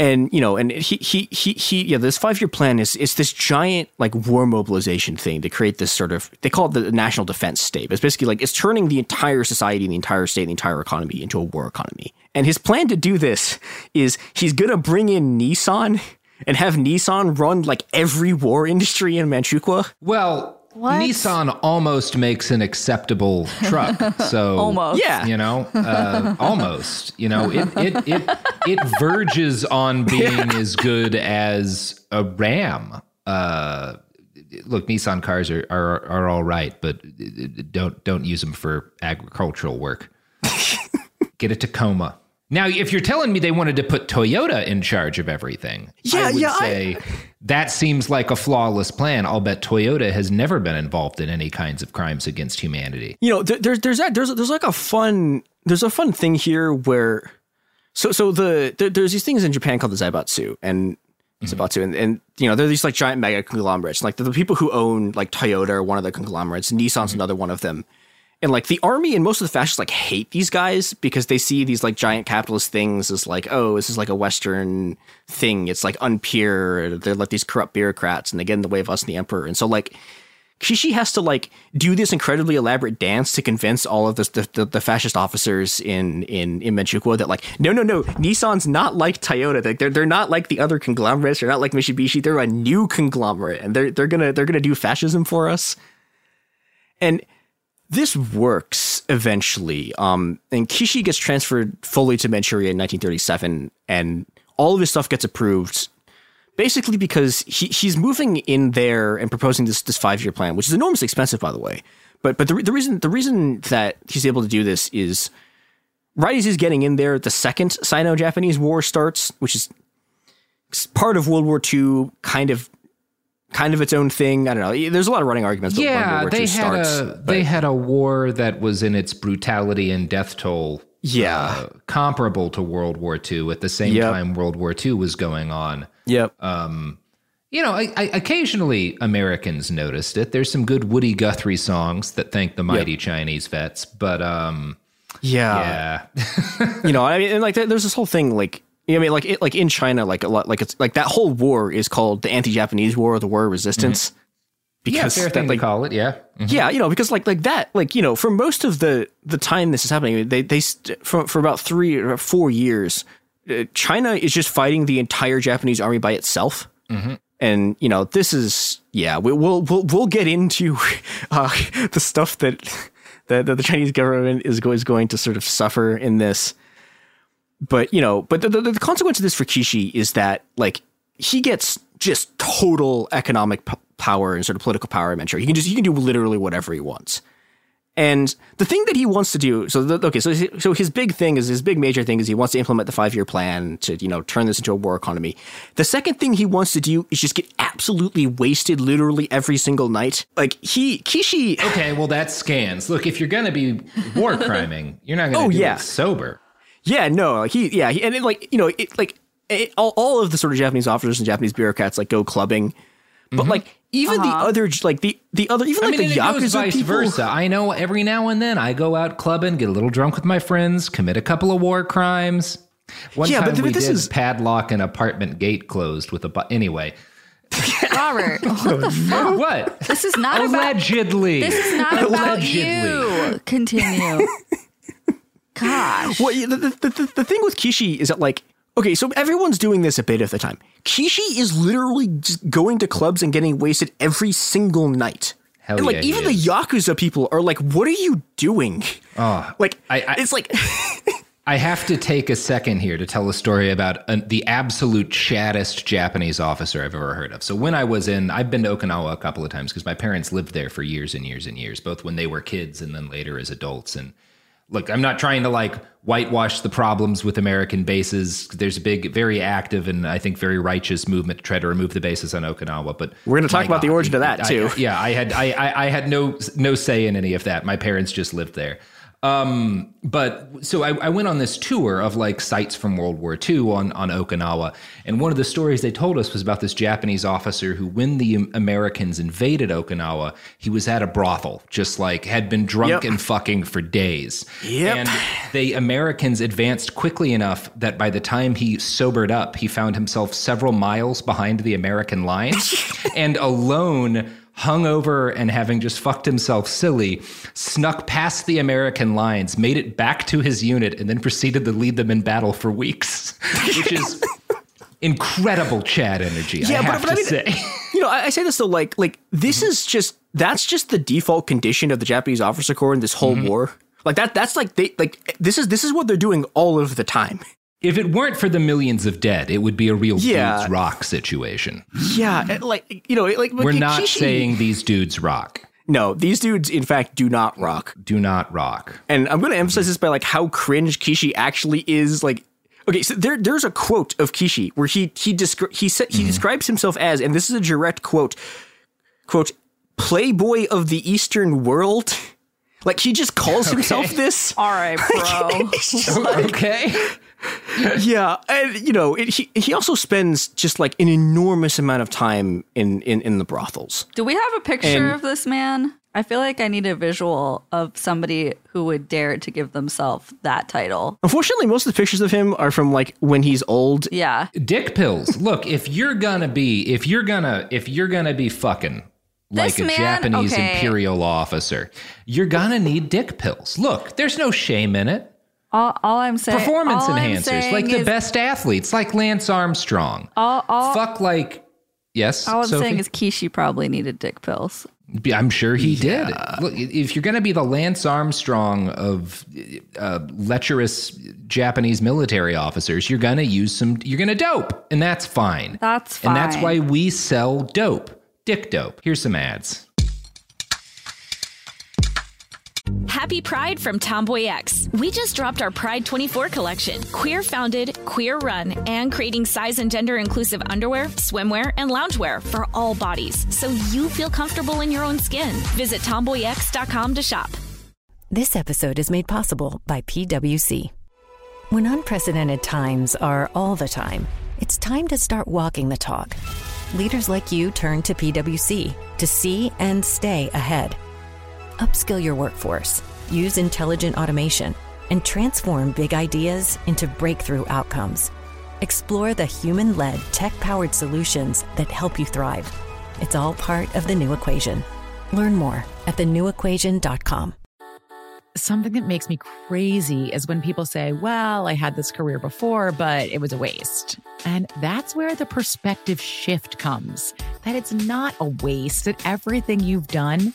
And, you know, and he this 5-year plan is this giant, like, war mobilization thing to create this sort of, they call it the national defense state. It's basically like, it's turning the entire society, the entire state, the entire economy into a war economy. And his plan to do this is he's going to bring in Nissan and have Nissan run, like, every war industry in Manchukuo. Well... What? Nissan almost makes an acceptable truck. So almost, yeah, you know, almost, you know, it verges on being as good as a Ram. Look, Nissan cars are all right, but don't use them for agricultural work. Get a Tacoma. Now, if you're telling me they wanted to put Toyota in charge of everything, I would say that seems like a flawless plan. I'll bet Toyota has never been involved in any kinds of crimes against humanity. You know, there's a fun thing here where there's these things in Japan called the Zaibatsu and Zaibatsu, and you know, they're these like giant mega conglomerates. Like the people who own like Toyota are one of the conglomerates, Nissan's another one of them. And, like, the army and most of the fascists, like, hate these guys because they see these, like, giant capitalist things as, like, oh, this is, like, a Western thing. It's, like, unpure. They're, like, these corrupt bureaucrats, and they get in the way of us and the emperor. And so, like, Kishi has to, like, do this incredibly elaborate dance to convince all of the fascist officers in Manchukuo that, like, no, Nissan's not like Toyota. Like, they're not like the other conglomerates. They're not like Mitsubishi. They're a new conglomerate, and they're gonna do fascism for us. And... this works eventually, and Kishi gets transferred fully to Manchuria in 1937, and all of his stuff gets approved, basically because he's moving in there and proposing this 5-year plan, which is enormously expensive, by the way. But the reason that he's able to do this is right as he's getting in there, the second Sino-Japanese War starts, which is part of World War II, kind of its own thing. I don't know. There's a lot of running arguments. Yeah, they had a war that was in its brutality and death toll. Yeah. Comparable to World War II at the same time World War II was going on. Yep. You know, I occasionally Americans noticed it. There's some good Woody Guthrie songs that thank the mighty Chinese vets, but yeah. You know, I mean, and like there's this whole thing like, you know, I mean, like, in China, like a lot, like it's like that whole war is called the Anti-Japanese War or the War of Resistance. Mm-hmm. Because fair thing to call it. Yeah. Mm-hmm. Yeah. You know, because like that, like, you know, for most of the time this is happening, for about 3 or 4 years, China is just fighting the entire Japanese army by itself. Mm-hmm. And, you know, this is, we'll get into the stuff that the Chinese government is going to sort of suffer in this. But, you know, but the consequence of this for Kishi is that, like, he gets just total economic power and sort of political power in Manchuria. He can do literally whatever he wants. And the thing that he wants to do, so his big major thing is he wants to implement the 5-year plan to, you know, turn this into a war economy. The second thing he wants to do is just get absolutely wasted literally every single night. Like Kishi. Okay, well, that scans. Look, if you're going to be war criming, you're not going to do it sober. Yeah, no, like all of the sort of Japanese officers and Japanese bureaucrats like go clubbing, but like even the Yakuza vice people, versa. I know every now and then I go out clubbing, get a little drunk with my friends, commit a couple of war crimes. One time we did padlock an apartment gate closed with a anyway. Robert, what? This is not allegedly. This is not about you. Continue. Gosh. Well, the thing with Kishi is that, like, okay, so everyone's doing this a bit of the time. Kishi is literally just going to clubs and getting wasted every single night. Hell and, like, even the Yakuza people are like, what are you doing? Like, it's like... I have to take a second here to tell a story about the absolute chattest Japanese officer I've ever heard of. So when I was I've been to Okinawa a couple of times because my parents lived there for years and years and years, both when they were kids and then later as adults, and... Look, I'm not trying to, like, whitewash the problems with American bases. There's a big, very active and I think very righteous movement to try to remove the bases on Okinawa. But we're going to talk about the origin of that, too. I had no say in any of that. My parents just lived there. But so I went on this tour of like sites from World War II on Okinawa. And one of the stories they told us was about this Japanese officer who, when the Americans invaded Okinawa, he was at a brothel, just like had been drunk and fucking for days. And the Americans advanced quickly enough that by the time he sobered up, he found himself several miles behind the American lines and alone, hungover and having just fucked himself silly, snuck past the American lines, made it back to his unit, and then proceeded to lead them in battle for weeks, which is incredible Chad energy, I have to say. You know, I say this though, like this is just, that's just the default condition of the Japanese officer corps in this whole war. Like that's like, they like, this is what they're doing all of the time. If it weren't for the millions of dead, it would be a real dudes rock situation. Yeah, like, you know, like we're not saying these dudes rock. No, these dudes, in fact, do not rock. Do not rock. And I'm going to emphasize this by like how cringe Kishi actually is. Like, okay, so there's a quote of Kishi where he describes himself as, and this is a direct quote, "Playboy of the Eastern world." Like, he just calls himself this. All right, bro. Like, okay. Yeah, and you know, he also spends just like an enormous amount of time in the brothels. Do we have a picture of this man? I feel like I need a visual of somebody who would dare to give themselves that title. Unfortunately, most of the pictures of him are from like when he's old. Yeah. Dick pills. Look, if you're gonna be fucking like this a man, Japanese imperial officer, you're gonna need dick pills. Look, there's no shame in it. All I'm saying, performance enhancers, like the best athletes, like Lance Armstrong. All I'm saying is Kishi probably needed dick pills. I'm sure he did. Look, if you're going to be the Lance Armstrong of lecherous Japanese military officers, you're going to dope, and that's fine. That's fine. And that's why we sell dope, dick dope. Here's some ads. Happy Pride from Tomboy X. We just dropped our Pride 24 collection. Queer founded, queer run, and creating size and gender inclusive underwear, swimwear, and loungewear for all bodies, so you feel comfortable in your own skin. Visit TomboyX.com to shop. This episode is made possible by PwC. When unprecedented times are all the time, it's time to start walking the talk. Leaders like you turn to PwC to see and stay ahead. Upskill your workforce, use intelligent automation, and transform big ideas into breakthrough outcomes. Explore the human-led, tech-powered solutions that help you thrive. It's all part of The New Equation. Learn more at thenewequation.com. Something that makes me crazy is when people say, well, I had this career before, but it was a waste. And that's where the perspective shift comes, that it's not a waste, that everything you've done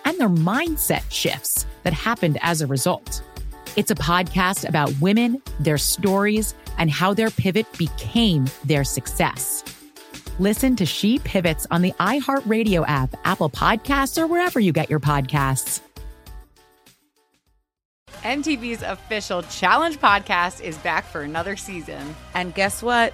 and their mindset shifts that happened as a result. It's a podcast about women, their stories, and how their pivot became their success. Listen to She Pivots on the iHeartRadio app, Apple Podcasts, or wherever you get your podcasts. MTV's official Challenge podcast is back for another season. And guess what?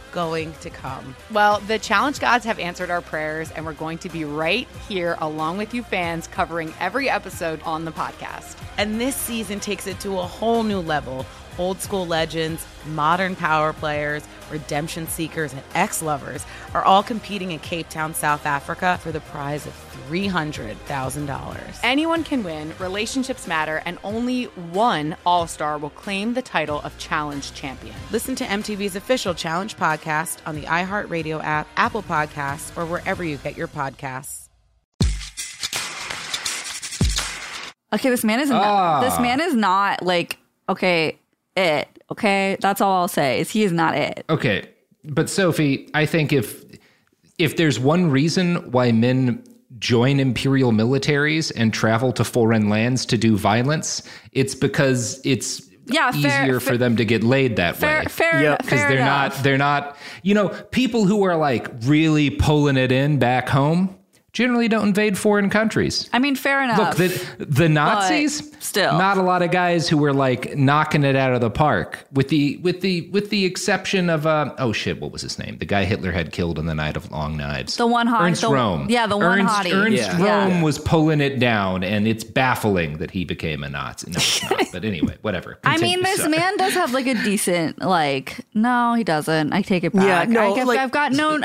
going to come. Well, the Challenge gods have answered our prayers, and we're going to be right here along with you fans covering every episode on the podcast. And this season takes it to a whole new level. old school legends, modern power players, redemption seekers, and ex-lovers are all competing in Cape Town, South Africa for the prize of $300,000. Anyone can win, relationships matter, and only one all-star will claim the title of Challenge Champion. Listen to MTV's official Challenge podcast on the iHeartRadio app, Apple Podcasts, or wherever you get your podcasts. Okay, this man is not it, okay? That's all I'll say, is he is not it. Okay, but Sophie, I think if there's one reason why men join imperial militaries and travel to foreign lands to do violence, it's because it's easier for them to get laid that way. Fair enough. Because they're not, you know, people who are like really pulling it in back home generally don't invade foreign countries. I mean, fair enough. Look, the Nazis, but still not a lot of guys who were like knocking it out of the park, with the exception of what was his name? The guy Hitler had killed on the night of Long Knives. The one hottie. Ernst Röhm. Yeah, the one hottie. Ernst Röhm was pulling it down, and it's baffling that he became a Nazi. No, it's not. But anyway, whatever. Continue. I mean, this man does have like a decent No, he doesn't. I take it back. Yeah, no, I've got no.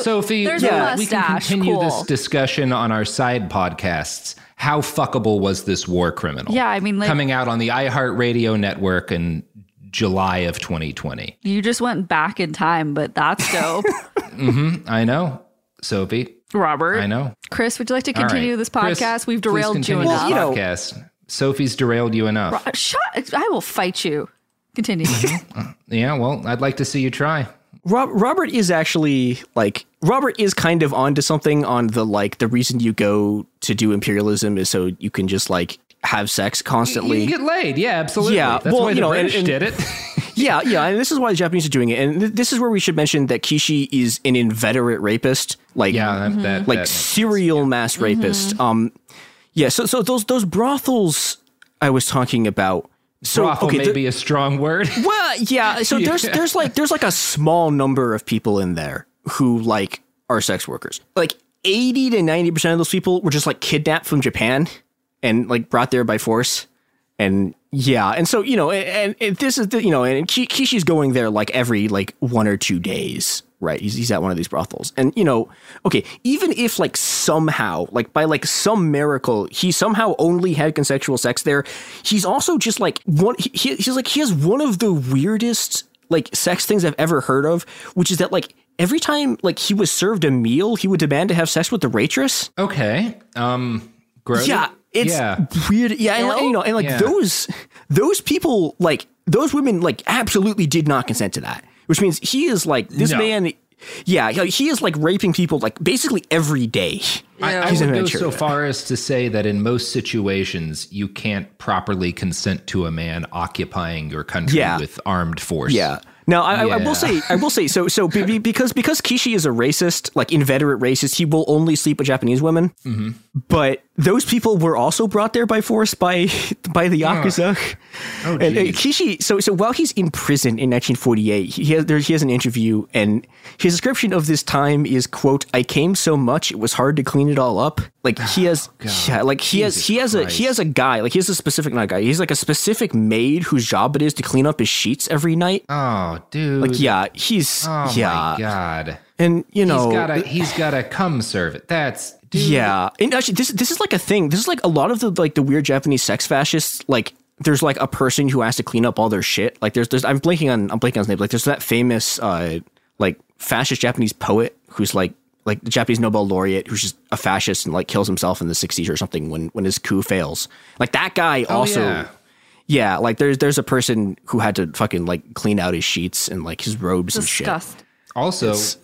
Sophie, there's a mustache. We can continue this discussion on our side podcasts. How fuckable was this war criminal? Yeah, I mean, coming out on the iHeartRadio network in July of 2020. You just went back in time, but that's dope. Mm-hmm. I know, Sophie. Robert. I know. Chris, would you like to continue this podcast? Chris, we've derailed you enough. Sophie's derailed you enough. I will fight you. Continue. Yeah, well, I'd like to see you try. Robert is actually Robert is kind of onto something on the reason you go to do imperialism is so you can just have sex constantly. You get laid. Yeah, absolutely. Yeah, that's why the British did it. Yeah. And this is why the Japanese are doing it. And this is where we should mention that Kishi is an inveterate rapist, serial mass rapist. So those brothels I was talking about. So, brothel may be a strong word. Well, yeah. So there's a small number of people in there who are sex workers. 80 to 90% of those people were just kidnapped from Japan and brought there by force. And yeah, and so and this is and Kishi's going there every 1 or 2 days, right? He's at one of these brothels, and even if somehow by some miracle he somehow only had consensual sex there, he's also just he has one of the weirdest sex things I've ever heard of, which is that every time he was served a meal, he would demand to have sex with the waitress. Okay, gross. Yeah. It's weird. Yeah. And those people, those women, absolutely did not consent to that, which means he is man. Yeah. He is raping people basically every day. I would go so far as to say that in most situations, you can't properly consent to a man occupying your country with armed force. Yeah. Now, I will say. So because Kishi is a racist, inveterate racist, he will only sleep with Japanese women. Mm-hmm. But those people were also brought there by force by the Yakuza. Oh, and Kishi. So while he's in prison in 1948, he has an interview, and his description of this time is, quote, "I came so much it was hard to clean it all up." He has a specific maid whose job it is to clean up his sheets every night. Oh. Oh, dude. My God. And he's got a cum servant. That's dude. Yeah. And actually this is a thing. This is a lot of the weird Japanese sex fascists. There's a person who has to clean up all their shit. There's I'm blanking on his name. There's that famous fascist Japanese poet who's the Japanese Nobel laureate who's just a fascist and kills himself in the 60s or something when his coup fails. That guy also. Yeah. Yeah, there's a person who had to fucking clean out his sheets and his robes. Disgust. And shit. Also,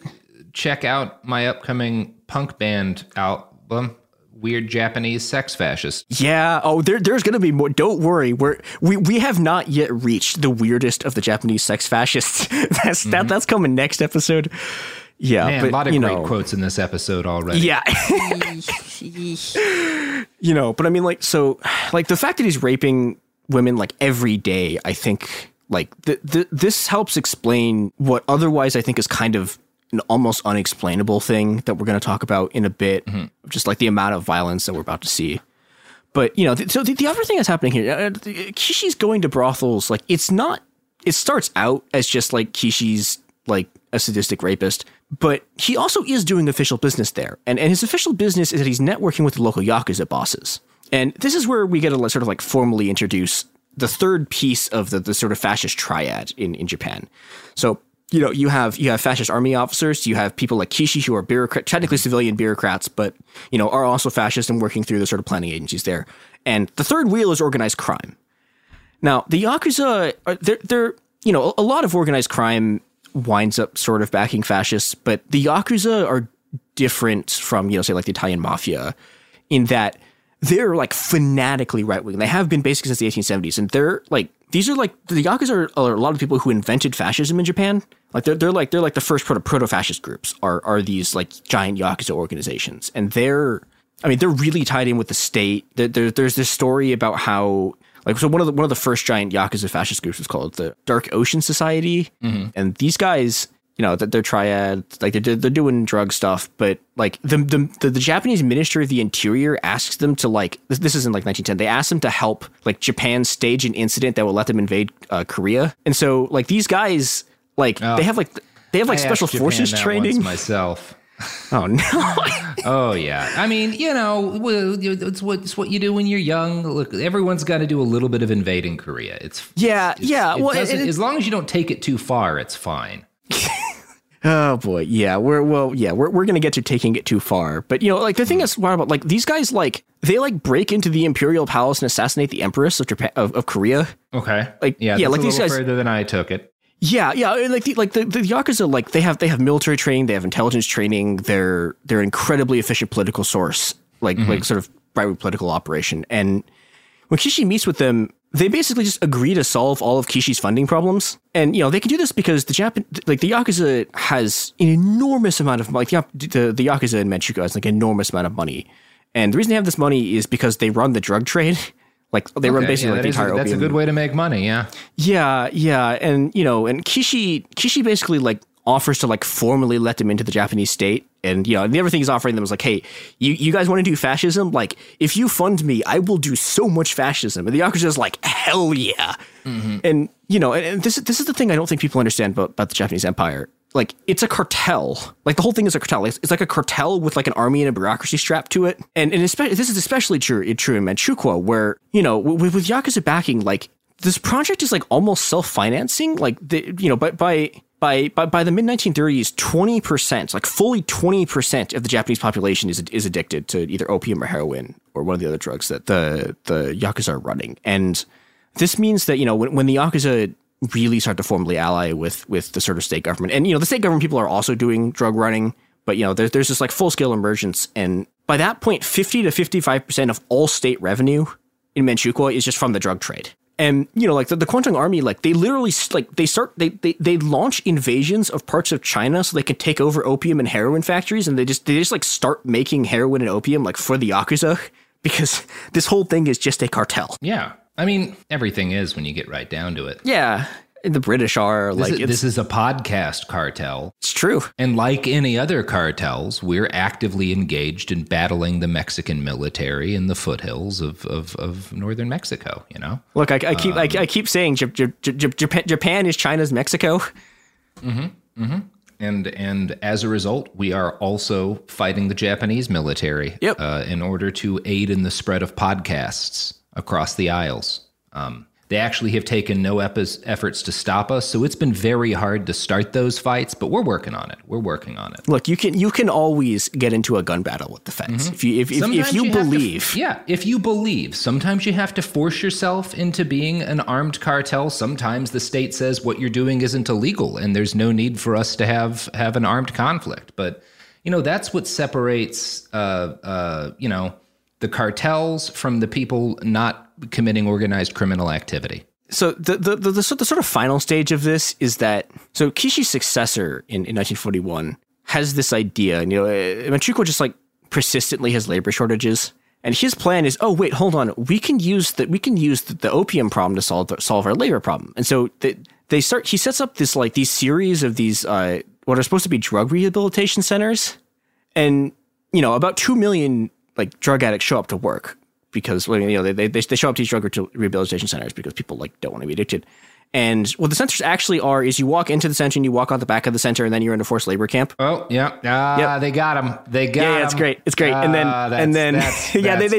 check out my upcoming punk band album, Weird Japanese Sex Fascist. Yeah. Oh, there's going to be more. Don't worry. We have not yet reached the weirdest of the Japanese sex fascists. That's coming next episode. Yeah. Man, but, a lot of great quotes in this episode already. Yeah. But I mean, the fact that he's raping women every day, I think this helps explain what otherwise I think is kind of an almost unexplainable thing that we're going to talk about in a bit. Mm-hmm. Just the amount of violence that we're about to see. But so the other thing that's happening here, Kishi's going to brothels. It's not it starts out as just like Kishi's like a sadistic rapist, but he also is doing official business there. And his official business is that he's networking with the local Yakuza bosses. And this is where we get to sort of like formally introduce the third piece of the sort of fascist triad in Japan. So, you know, you have fascist army officers, you have people like Kishi who are technically civilian bureaucrats, but, you know, are also fascist and working through the sort of planning agencies there. And the third wheel is organized crime. Now, the Yakuza, they're you know, a lot of organized crime winds up sort of backing fascists, but the Yakuza are different from, you know, say like the Italian mafia in that they're like fanatically right wing. They have been basically since the 1870s. And they're like, these are like, the Yakuza are a lot of people who invented fascism in Japan. Like they're like the first proto-fascist groups are these like giant Yakuza organizations. And they're really tied in with the state. There's this story about how, like, so one of the first giant Yakuza fascist groups was called the Dark Ocean Society. Mm-hmm. And these guys, you know, their triad, like they're doing drug stuff, but like the Japanese Ministry of the Interior asks them to, like, this is in like 1910. They ask them to help like Japan stage an incident that will let them invade Korea. And so like these guys, like they have like special forces training. Once myself. Oh, no. Oh, yeah. I mean, you know, it's what you do when you're young. Look, everyone's got to do a little bit of invading Korea. Yeah. Well, as long as you don't take it too far, it's fine. Oh, boy. Yeah. We're going to get to taking it too far. But, you know, like the thing that's wild about like these guys, like they like break into the Imperial Palace and assassinate the Empress of Japan of Korea. OK. Like, yeah, like these guys further than I took it. Yeah, and like the Yakuza, like they have military training, they have intelligence training, they're incredibly efficient political source, like mm-hmm. like sort of bribery political operation. And when Kishi meets with them, they basically just agree to solve all of Kishi's funding problems. And you know they can do this because the Yakuza has an enormous amount of like the Yakuza in Manchukuo has like an enormous amount of money, and the reason they have this money is because they run the drug trade. Like they run basically like the entire opium. That's a good way to make money, yeah. Yeah, and you know, and Kishi basically like offers to like formally let them into the Japanese state, and you know, and the other thing he's offering them is like, hey, you guys want to do fascism? Like, if you fund me, I will do so much fascism. And the Yakuza is like, hell yeah, mm-hmm. And you know, and this is the thing I don't think people understand about the Japanese Empire. Like, it's a cartel. Like, the whole thing is a cartel. It's like a cartel with, like, an army and a bureaucracy strapped to it. And this is especially true in Manchukuo, where, you know, with Yakuza backing, like, this project is, like, almost self-financing. Like, you know, by the mid-1930s, 20%, like, fully 20% of the Japanese population is addicted to either opium or heroin or one of the other drugs that the Yakuza are running. And this means that, you know, when the Yakuza really start to formally ally with the sort of state government. And, you know, the state government people are also doing drug running, but, you know, there's this like full scale emergence. And by that point, 50 to 55% of all state revenue in Manchukuo is just from the drug trade. And, you know, like the Kwantung Army, like they literally like they launch invasions of parts of China so they can take over opium and heroin factories. And they just like start making heroin and opium like for the Yakuza, because this whole thing is just a cartel. Yeah. I mean, everything is when you get right down to it. Yeah. The British are like... This is a podcast cartel. It's true. And like any other cartels, we're actively engaged in battling the Mexican military in the foothills of northern Mexico, you know? Look, I keep saying Japan is China's Mexico. Mm-hmm. Mm-hmm. And as a result, we are also fighting the Japanese military. Yep. In order to aid in the spread of podcasts across the aisles. They actually have taken no efforts to stop us, so it's been very hard to start those fights, but we're working on it. Look, you can always get into a gun battle with the feds. Mm-hmm. If you believe. Sometimes you have to force yourself into being an armed cartel. Sometimes the state says what you're doing isn't illegal, and there's no need for us to have an armed conflict. But, you know, that's what separates, you know, the cartels from the people not committing organized criminal activity. So the sort of final stage of this is that, so Kishi's successor in 1941 has this idea, and, you know, Manchukuo just like persistently has labor shortages. And his plan is, oh, wait, hold on. We can use the opium problem to solve our labor problem. And so he sets up this like these series of these, what are supposed to be drug rehabilitation centers. And, you know, about 2 million like drug addicts show up to work because, you know, they show up to these drug rehabilitation centers because people like don't want to be addicted. And what the centers actually are is you walk into the center and you walk out the back of the center and then you're in a forced labor camp. Oh, yeah. They got him. They got him. Yeah, it's great. It's great. They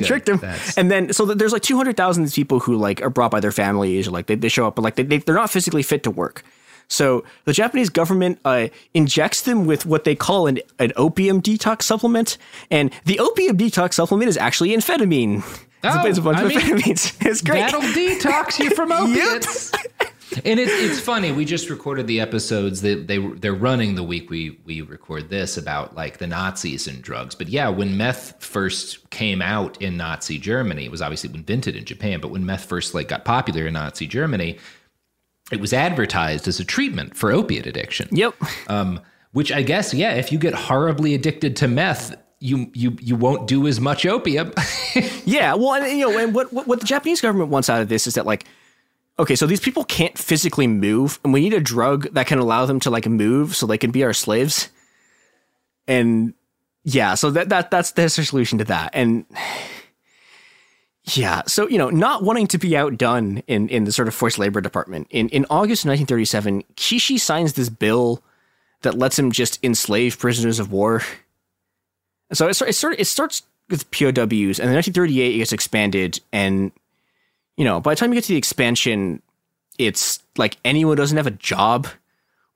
tricked him. And then, so there's like 200,000 people who like are brought by their families or like they show up, but like they're not physically fit to work. So the Japanese government injects them with what they call an opium detox supplement. And the opium detox supplement is actually amphetamine. It's a bunch of amphetamines. It's great. That'll detox you from opiates. And it's funny. We just recorded the episodes that they're running the week we record this about like the Nazis and drugs. But yeah, when meth first came out in Nazi Germany, it was obviously invented in Japan. But when meth first like got popular in Nazi Germany, it was advertised as a treatment for opiate addiction. Yep. Which I guess, yeah, if you get horribly addicted to meth, you won't do as much opium. Yeah. Well, and what the Japanese government wants out of this is that like, okay, so these people can't physically move, and we need a drug that can allow them to like move so they can be our slaves. And yeah, so that's their solution to that. And yeah, so, not wanting to be outdone in the sort of forced labor department, in August 1937, Kishi signs this bill that lets him just enslave prisoners of war. So it starts with POWs, and in 1938 it gets expanded, and by the time you get to the expansion, it's like anyone who doesn't have a job,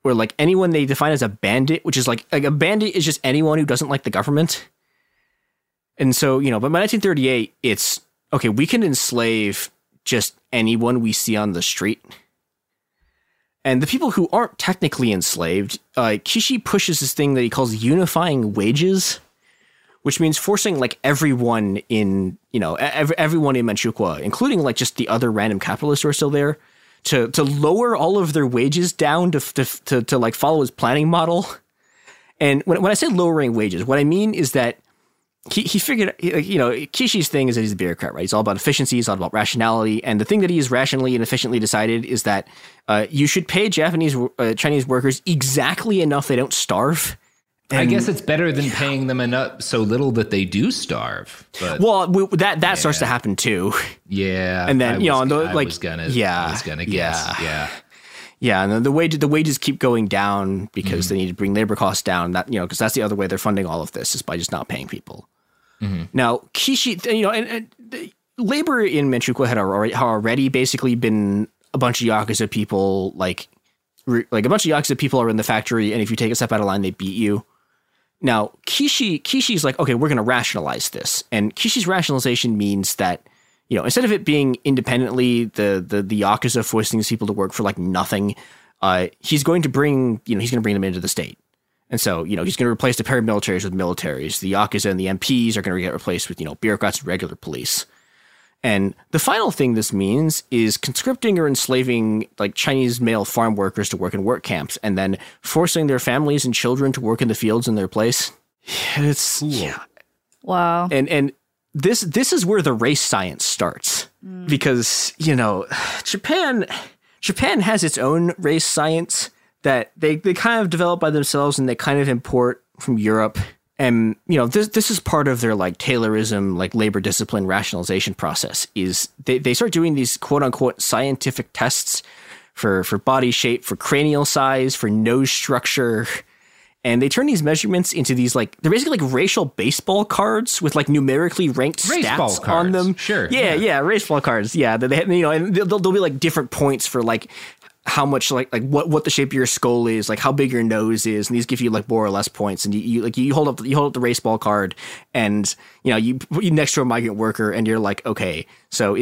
or like anyone they define as a bandit, which is like a bandit is just anyone who doesn't like the government. And so, but by 1938, it's okay, we can enslave just anyone we see on the street. And the people who aren't technically enslaved, Kishi pushes this thing that he calls unifying wages, which means forcing like everyone in, everyone in Manchukuo, including like just the other random capitalists who are still there, to lower all of their wages down to like follow his planning model. And when I say lowering wages, what I mean is that he figured, Kishi's thing is that he's a bureaucrat, right? He's all about efficiency. He's all about rationality. And the thing that he has rationally and efficiently decided is that you should pay Chinese workers exactly enough they don't starve. And I guess it's better than paying them enough so little that they do starve. But well, that starts to happen too. Yeah, and then and then the wages keep going down because they need to bring labor costs down. That because that's the other way they're funding all of this is by just not paying people. Mm-hmm. Now Kishi, and labor in Manchukuo had already basically been a bunch of yakuza people like a bunch of yakuza people are in the factory, and if you take a step out of line, they beat you. Now, Kishi's like, okay, we're going to rationalize this. And Kishi's rationalization means that, instead of it being independently the yakuza forcing these people to work for like nothing, he's going to bring them into the state. And so, he's going to replace the paramilitaries with militaries. The yakuza and the MPs are going to get replaced with, bureaucrats and regular police. And the final thing this means is conscripting or enslaving like Chinese male farm workers to work in work camps and then forcing their families and children to work in the fields in their place. Wow. And this is where the race science starts because, Japan has its own race science that they kind of develop by themselves and they kind of import from Europe. And, this is part of their like Taylorism, like labor discipline rationalization process is they start doing these quote unquote scientific tests for body shape, for cranial size, for nose structure. And they turn these measurements into these like they're basically like racial baseball cards with like numerically ranked stats on them. Sure. Yeah. Baseball cards. Yeah. They and there'll be like different points for like how much like what the shape of your skull is, like how big your nose is, and these give you like more or less points. And you hold up the race ball card, and you put you next to a migrant worker, and you're like, okay, so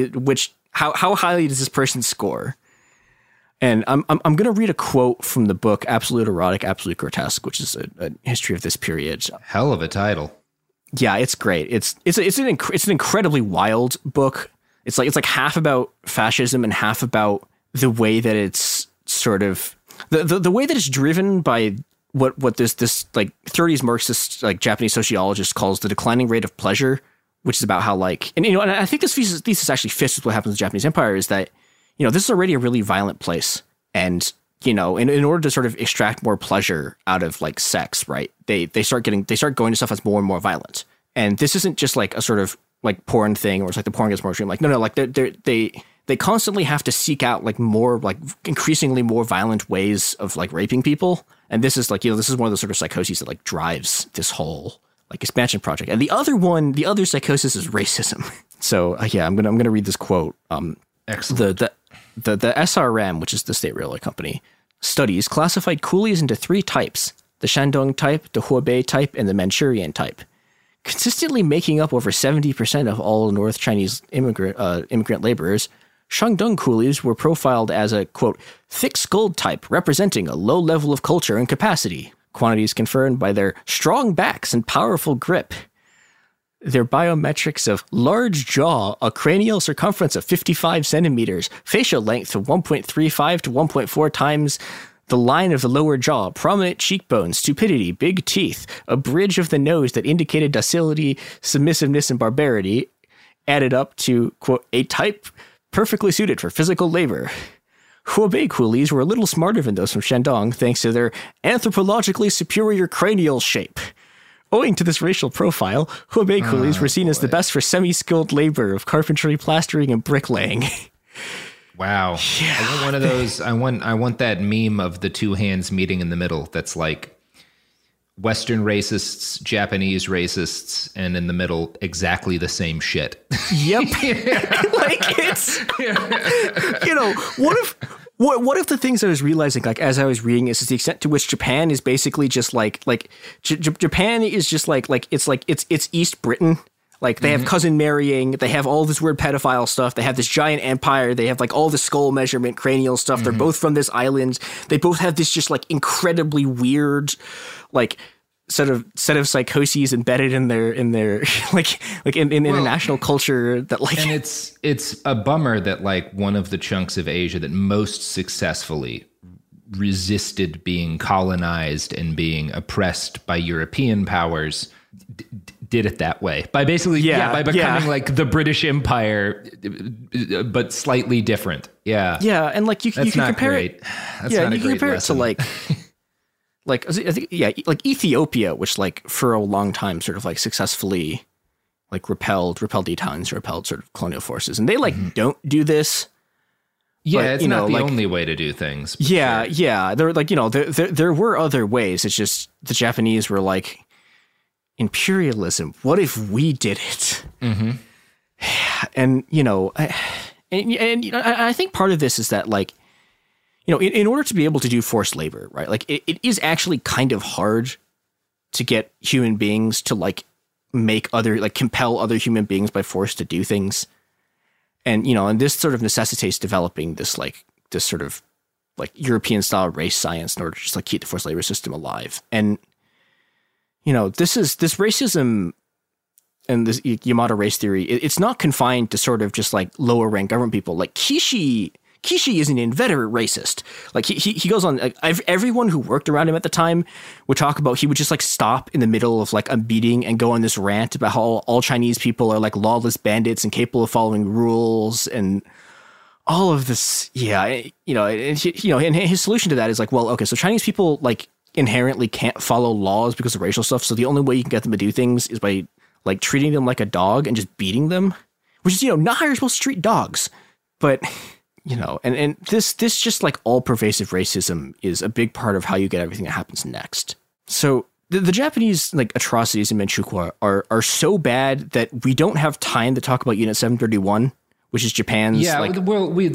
how highly does this person score? And I'm gonna read a quote from the book Absolute Erotic, Absolute Grotesque, which is a history of this period. Hell of a title. Yeah, it's great. It's an incredibly wild book. It's like half about fascism and half about the way that it's sort of the way that it's driven by what this like 30s Marxist like Japanese sociologist calls the declining rate of pleasure, which is about how like and I think this thesis actually fits with what happens in the Japanese Empire is that this is already a really violent place, and in order to sort of extract more pleasure out of like sex, right, they start going to stuff that's more and more violent. And this isn't just like a sort of like porn thing where it's like the porn gets more extreme. Like no, like they they constantly have to seek out increasingly more violent ways of raping people. And this is this is one of the sort of psychoses that drives this whole expansion project. And the other psychosis is racism. So yeah, I'm gonna read this quote. Excellent. The SRM, which is the State Railway Company, studies classified coolies into three types: the Shandong type, the Hubei type, and the Manchurian type, consistently making up over 70% of all North Chinese immigrant laborers. Shandong coolies were profiled as a, quote, thick-skulled type representing a low level of culture and capacity, quantities confirmed by their strong backs and powerful grip. Their biometrics of large jaw, a cranial circumference of 55 centimeters, facial length of 1.35 to 1.4 times the line of the lower jaw, prominent cheekbones, stupidity, big teeth, a bridge of the nose that indicated docility, submissiveness, and barbarity, added up to, quote, a type perfectly suited for physical labor. Hubei coolies were a little smarter than those from Shandong thanks to their anthropologically superior cranial shape. Owing to this racial profile, Hubei coolies were seen as the best for semi-skilled labor of carpentry, plastering, and bricklaying. Wow. Yeah. I want one of those. I want that meme of the two hands meeting in the middle. That's like Western racists, Japanese racists, and in the middle, exactly the same shit. Yep. One of the things I was realizing, as I was reading, is the extent to which Japan is basically just Japan is just it's East Britain. They have cousin marrying, they have all this weird pedophile stuff, they have this giant empire, they have all the skull measurement, cranial stuff, they're both from this island, they both have this just incredibly weird set of psychoses embedded in their in international culture that And it's a bummer that one of the chunks of Asia that most successfully resisted being colonized and being oppressed by European powers did it that way by basically by becoming the British Empire but slightly different and you can compare great. It that's yeah not you a can compare lesson. It to Ethiopia, which for a long time sort of successfully repelled Italians, repelled sort of colonial forces, and they don't do this. Yeah, but, it's not the only way to do things. Yeah, sure. Yeah, there there were other ways. It's just the Japanese were imperialism, what if we did it? And I think part of this is that in order to be able to do forced labor, right, it is actually kind of hard to get human beings to make other compel other human beings by force to do things, and and this sort of necessitates developing this this sort of European style race science in order to just keep the forced labor system alive. And this racism and this Yamada race theory, it's not confined to sort of just lower rank government people. Kishi is an inveterate racist. He goes on, everyone who worked around him at the time would talk about, he would just stop in the middle of a meeting and go on this rant about how all Chinese people are lawless bandits and capable of following rules and all of this. Yeah. And his solution to that is so Chinese people inherently can't follow laws because of racial stuff, so the only way you can get them to do things is by treating them like a dog and just beating them, which is not how you're supposed to treat dogs. But and this just all pervasive racism is a big part of how you get everything that happens next. So the Japanese atrocities in Manchukuo are so bad that we don't have time to talk about Unit 731, which is Japan's. Yeah, that's going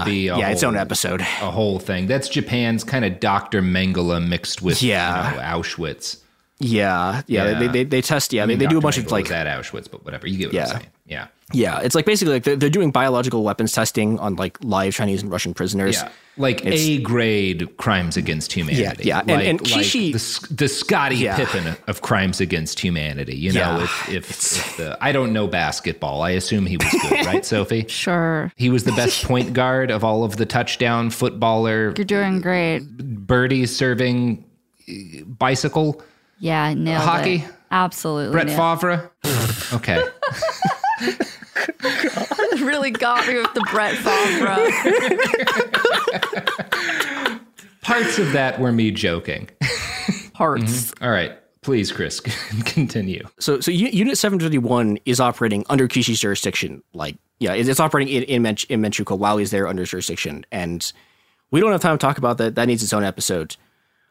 to be its own episode, a whole thing. That's Japan's kind of Dr. Mengele mixed with Auschwitz. Yeah. They test. Yeah, they do a bunch Mengele of at Auschwitz, but whatever. You get what I'm saying. Yeah. It's basically they're doing biological weapons testing on live Chinese and Russian prisoners. Yeah, A grade crimes against humanity. Yeah. And Kishi, the Scottie Pippen of crimes against humanity. If I don't know basketball, I assume he was good, right, Sophie? Sure. He was the best point guard of all of the touchdown footballer. You're doing great. Birdie serving bicycle. Yeah, nailed hockey. It. Absolutely. Brett Favre. Okay. It really got me with the Brett Favre. Parts of that were me joking. Parts. All right. Please, Chris, continue. So Unit 731 is operating under Kishi's jurisdiction Yeah, it's operating in Manchukuo while he's there under his jurisdiction. And we don't have time to talk about that. That needs its own episode.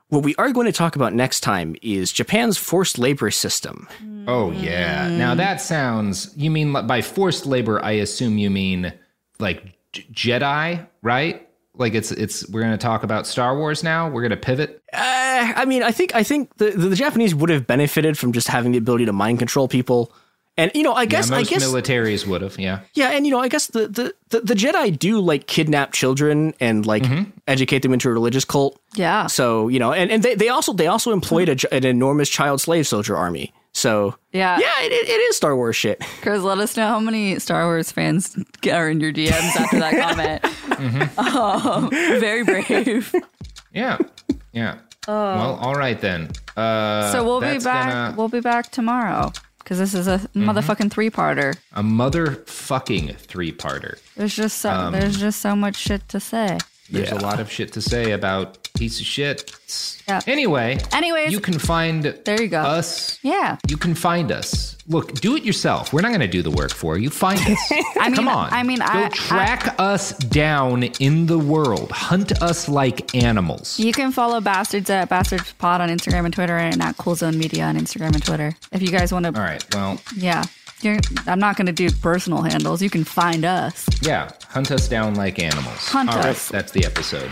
What we are going to talk about next time is Japan's forced labor system. Oh, yeah. Now that sounds, you mean by forced labor, I assume you mean like Jedi, right? Like it's we're going to talk about Star Wars now. We're going to pivot. I mean, I think the Japanese would have benefited from just having the ability to mind control people. And, you know, I guess militaries would have. Yeah. Yeah. And, you know, I guess the Jedi do like kidnap children and like educate them into a religious cult. Yeah. So, you know, and they also employed an enormous child slave soldier army. So, yeah, it is Star Wars shit. Chris, let us know how many Star Wars fans are in your DMs after that comment. Very brave. Yeah. Yeah. Well, all right then. So we'll be back. We'll be back tomorrow. Because this is a motherfucking three-parter. A motherfucking three-parter. There's just so much shit to say. There's a lot of shit to say about piece of shit. Yeah. Anyways, you can find us. Yeah. You can find us. Look, do it yourself. We're not going to do the work for you. Find us. Come on. Go track us down in the world. Hunt us like animals. You can follow Bastards at BastardsPod on Instagram and Twitter and at CoolZone Media on Instagram and Twitter. If you guys want to. All right. Well. Yeah. I'm not going to do personal handles. You can find us. Yeah. Hunt us down like animals. All us. Right, that's the episode.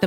the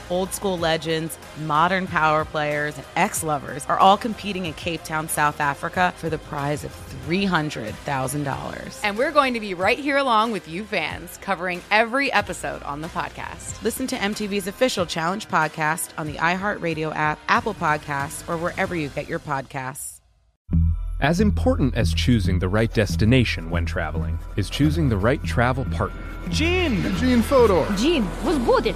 Old school legends, modern power players, and ex-lovers are all competing in Cape Town, South Africa for the prize of $300,000. And we're going to be right here along with you fans, covering every episode on the podcast. Listen to MTV's official Challenge podcast on the iHeartRadio app, Apple Podcasts, or wherever you get your podcasts. As important as choosing the right destination when traveling is choosing the right travel partner. Gene Fodor. Gene was good.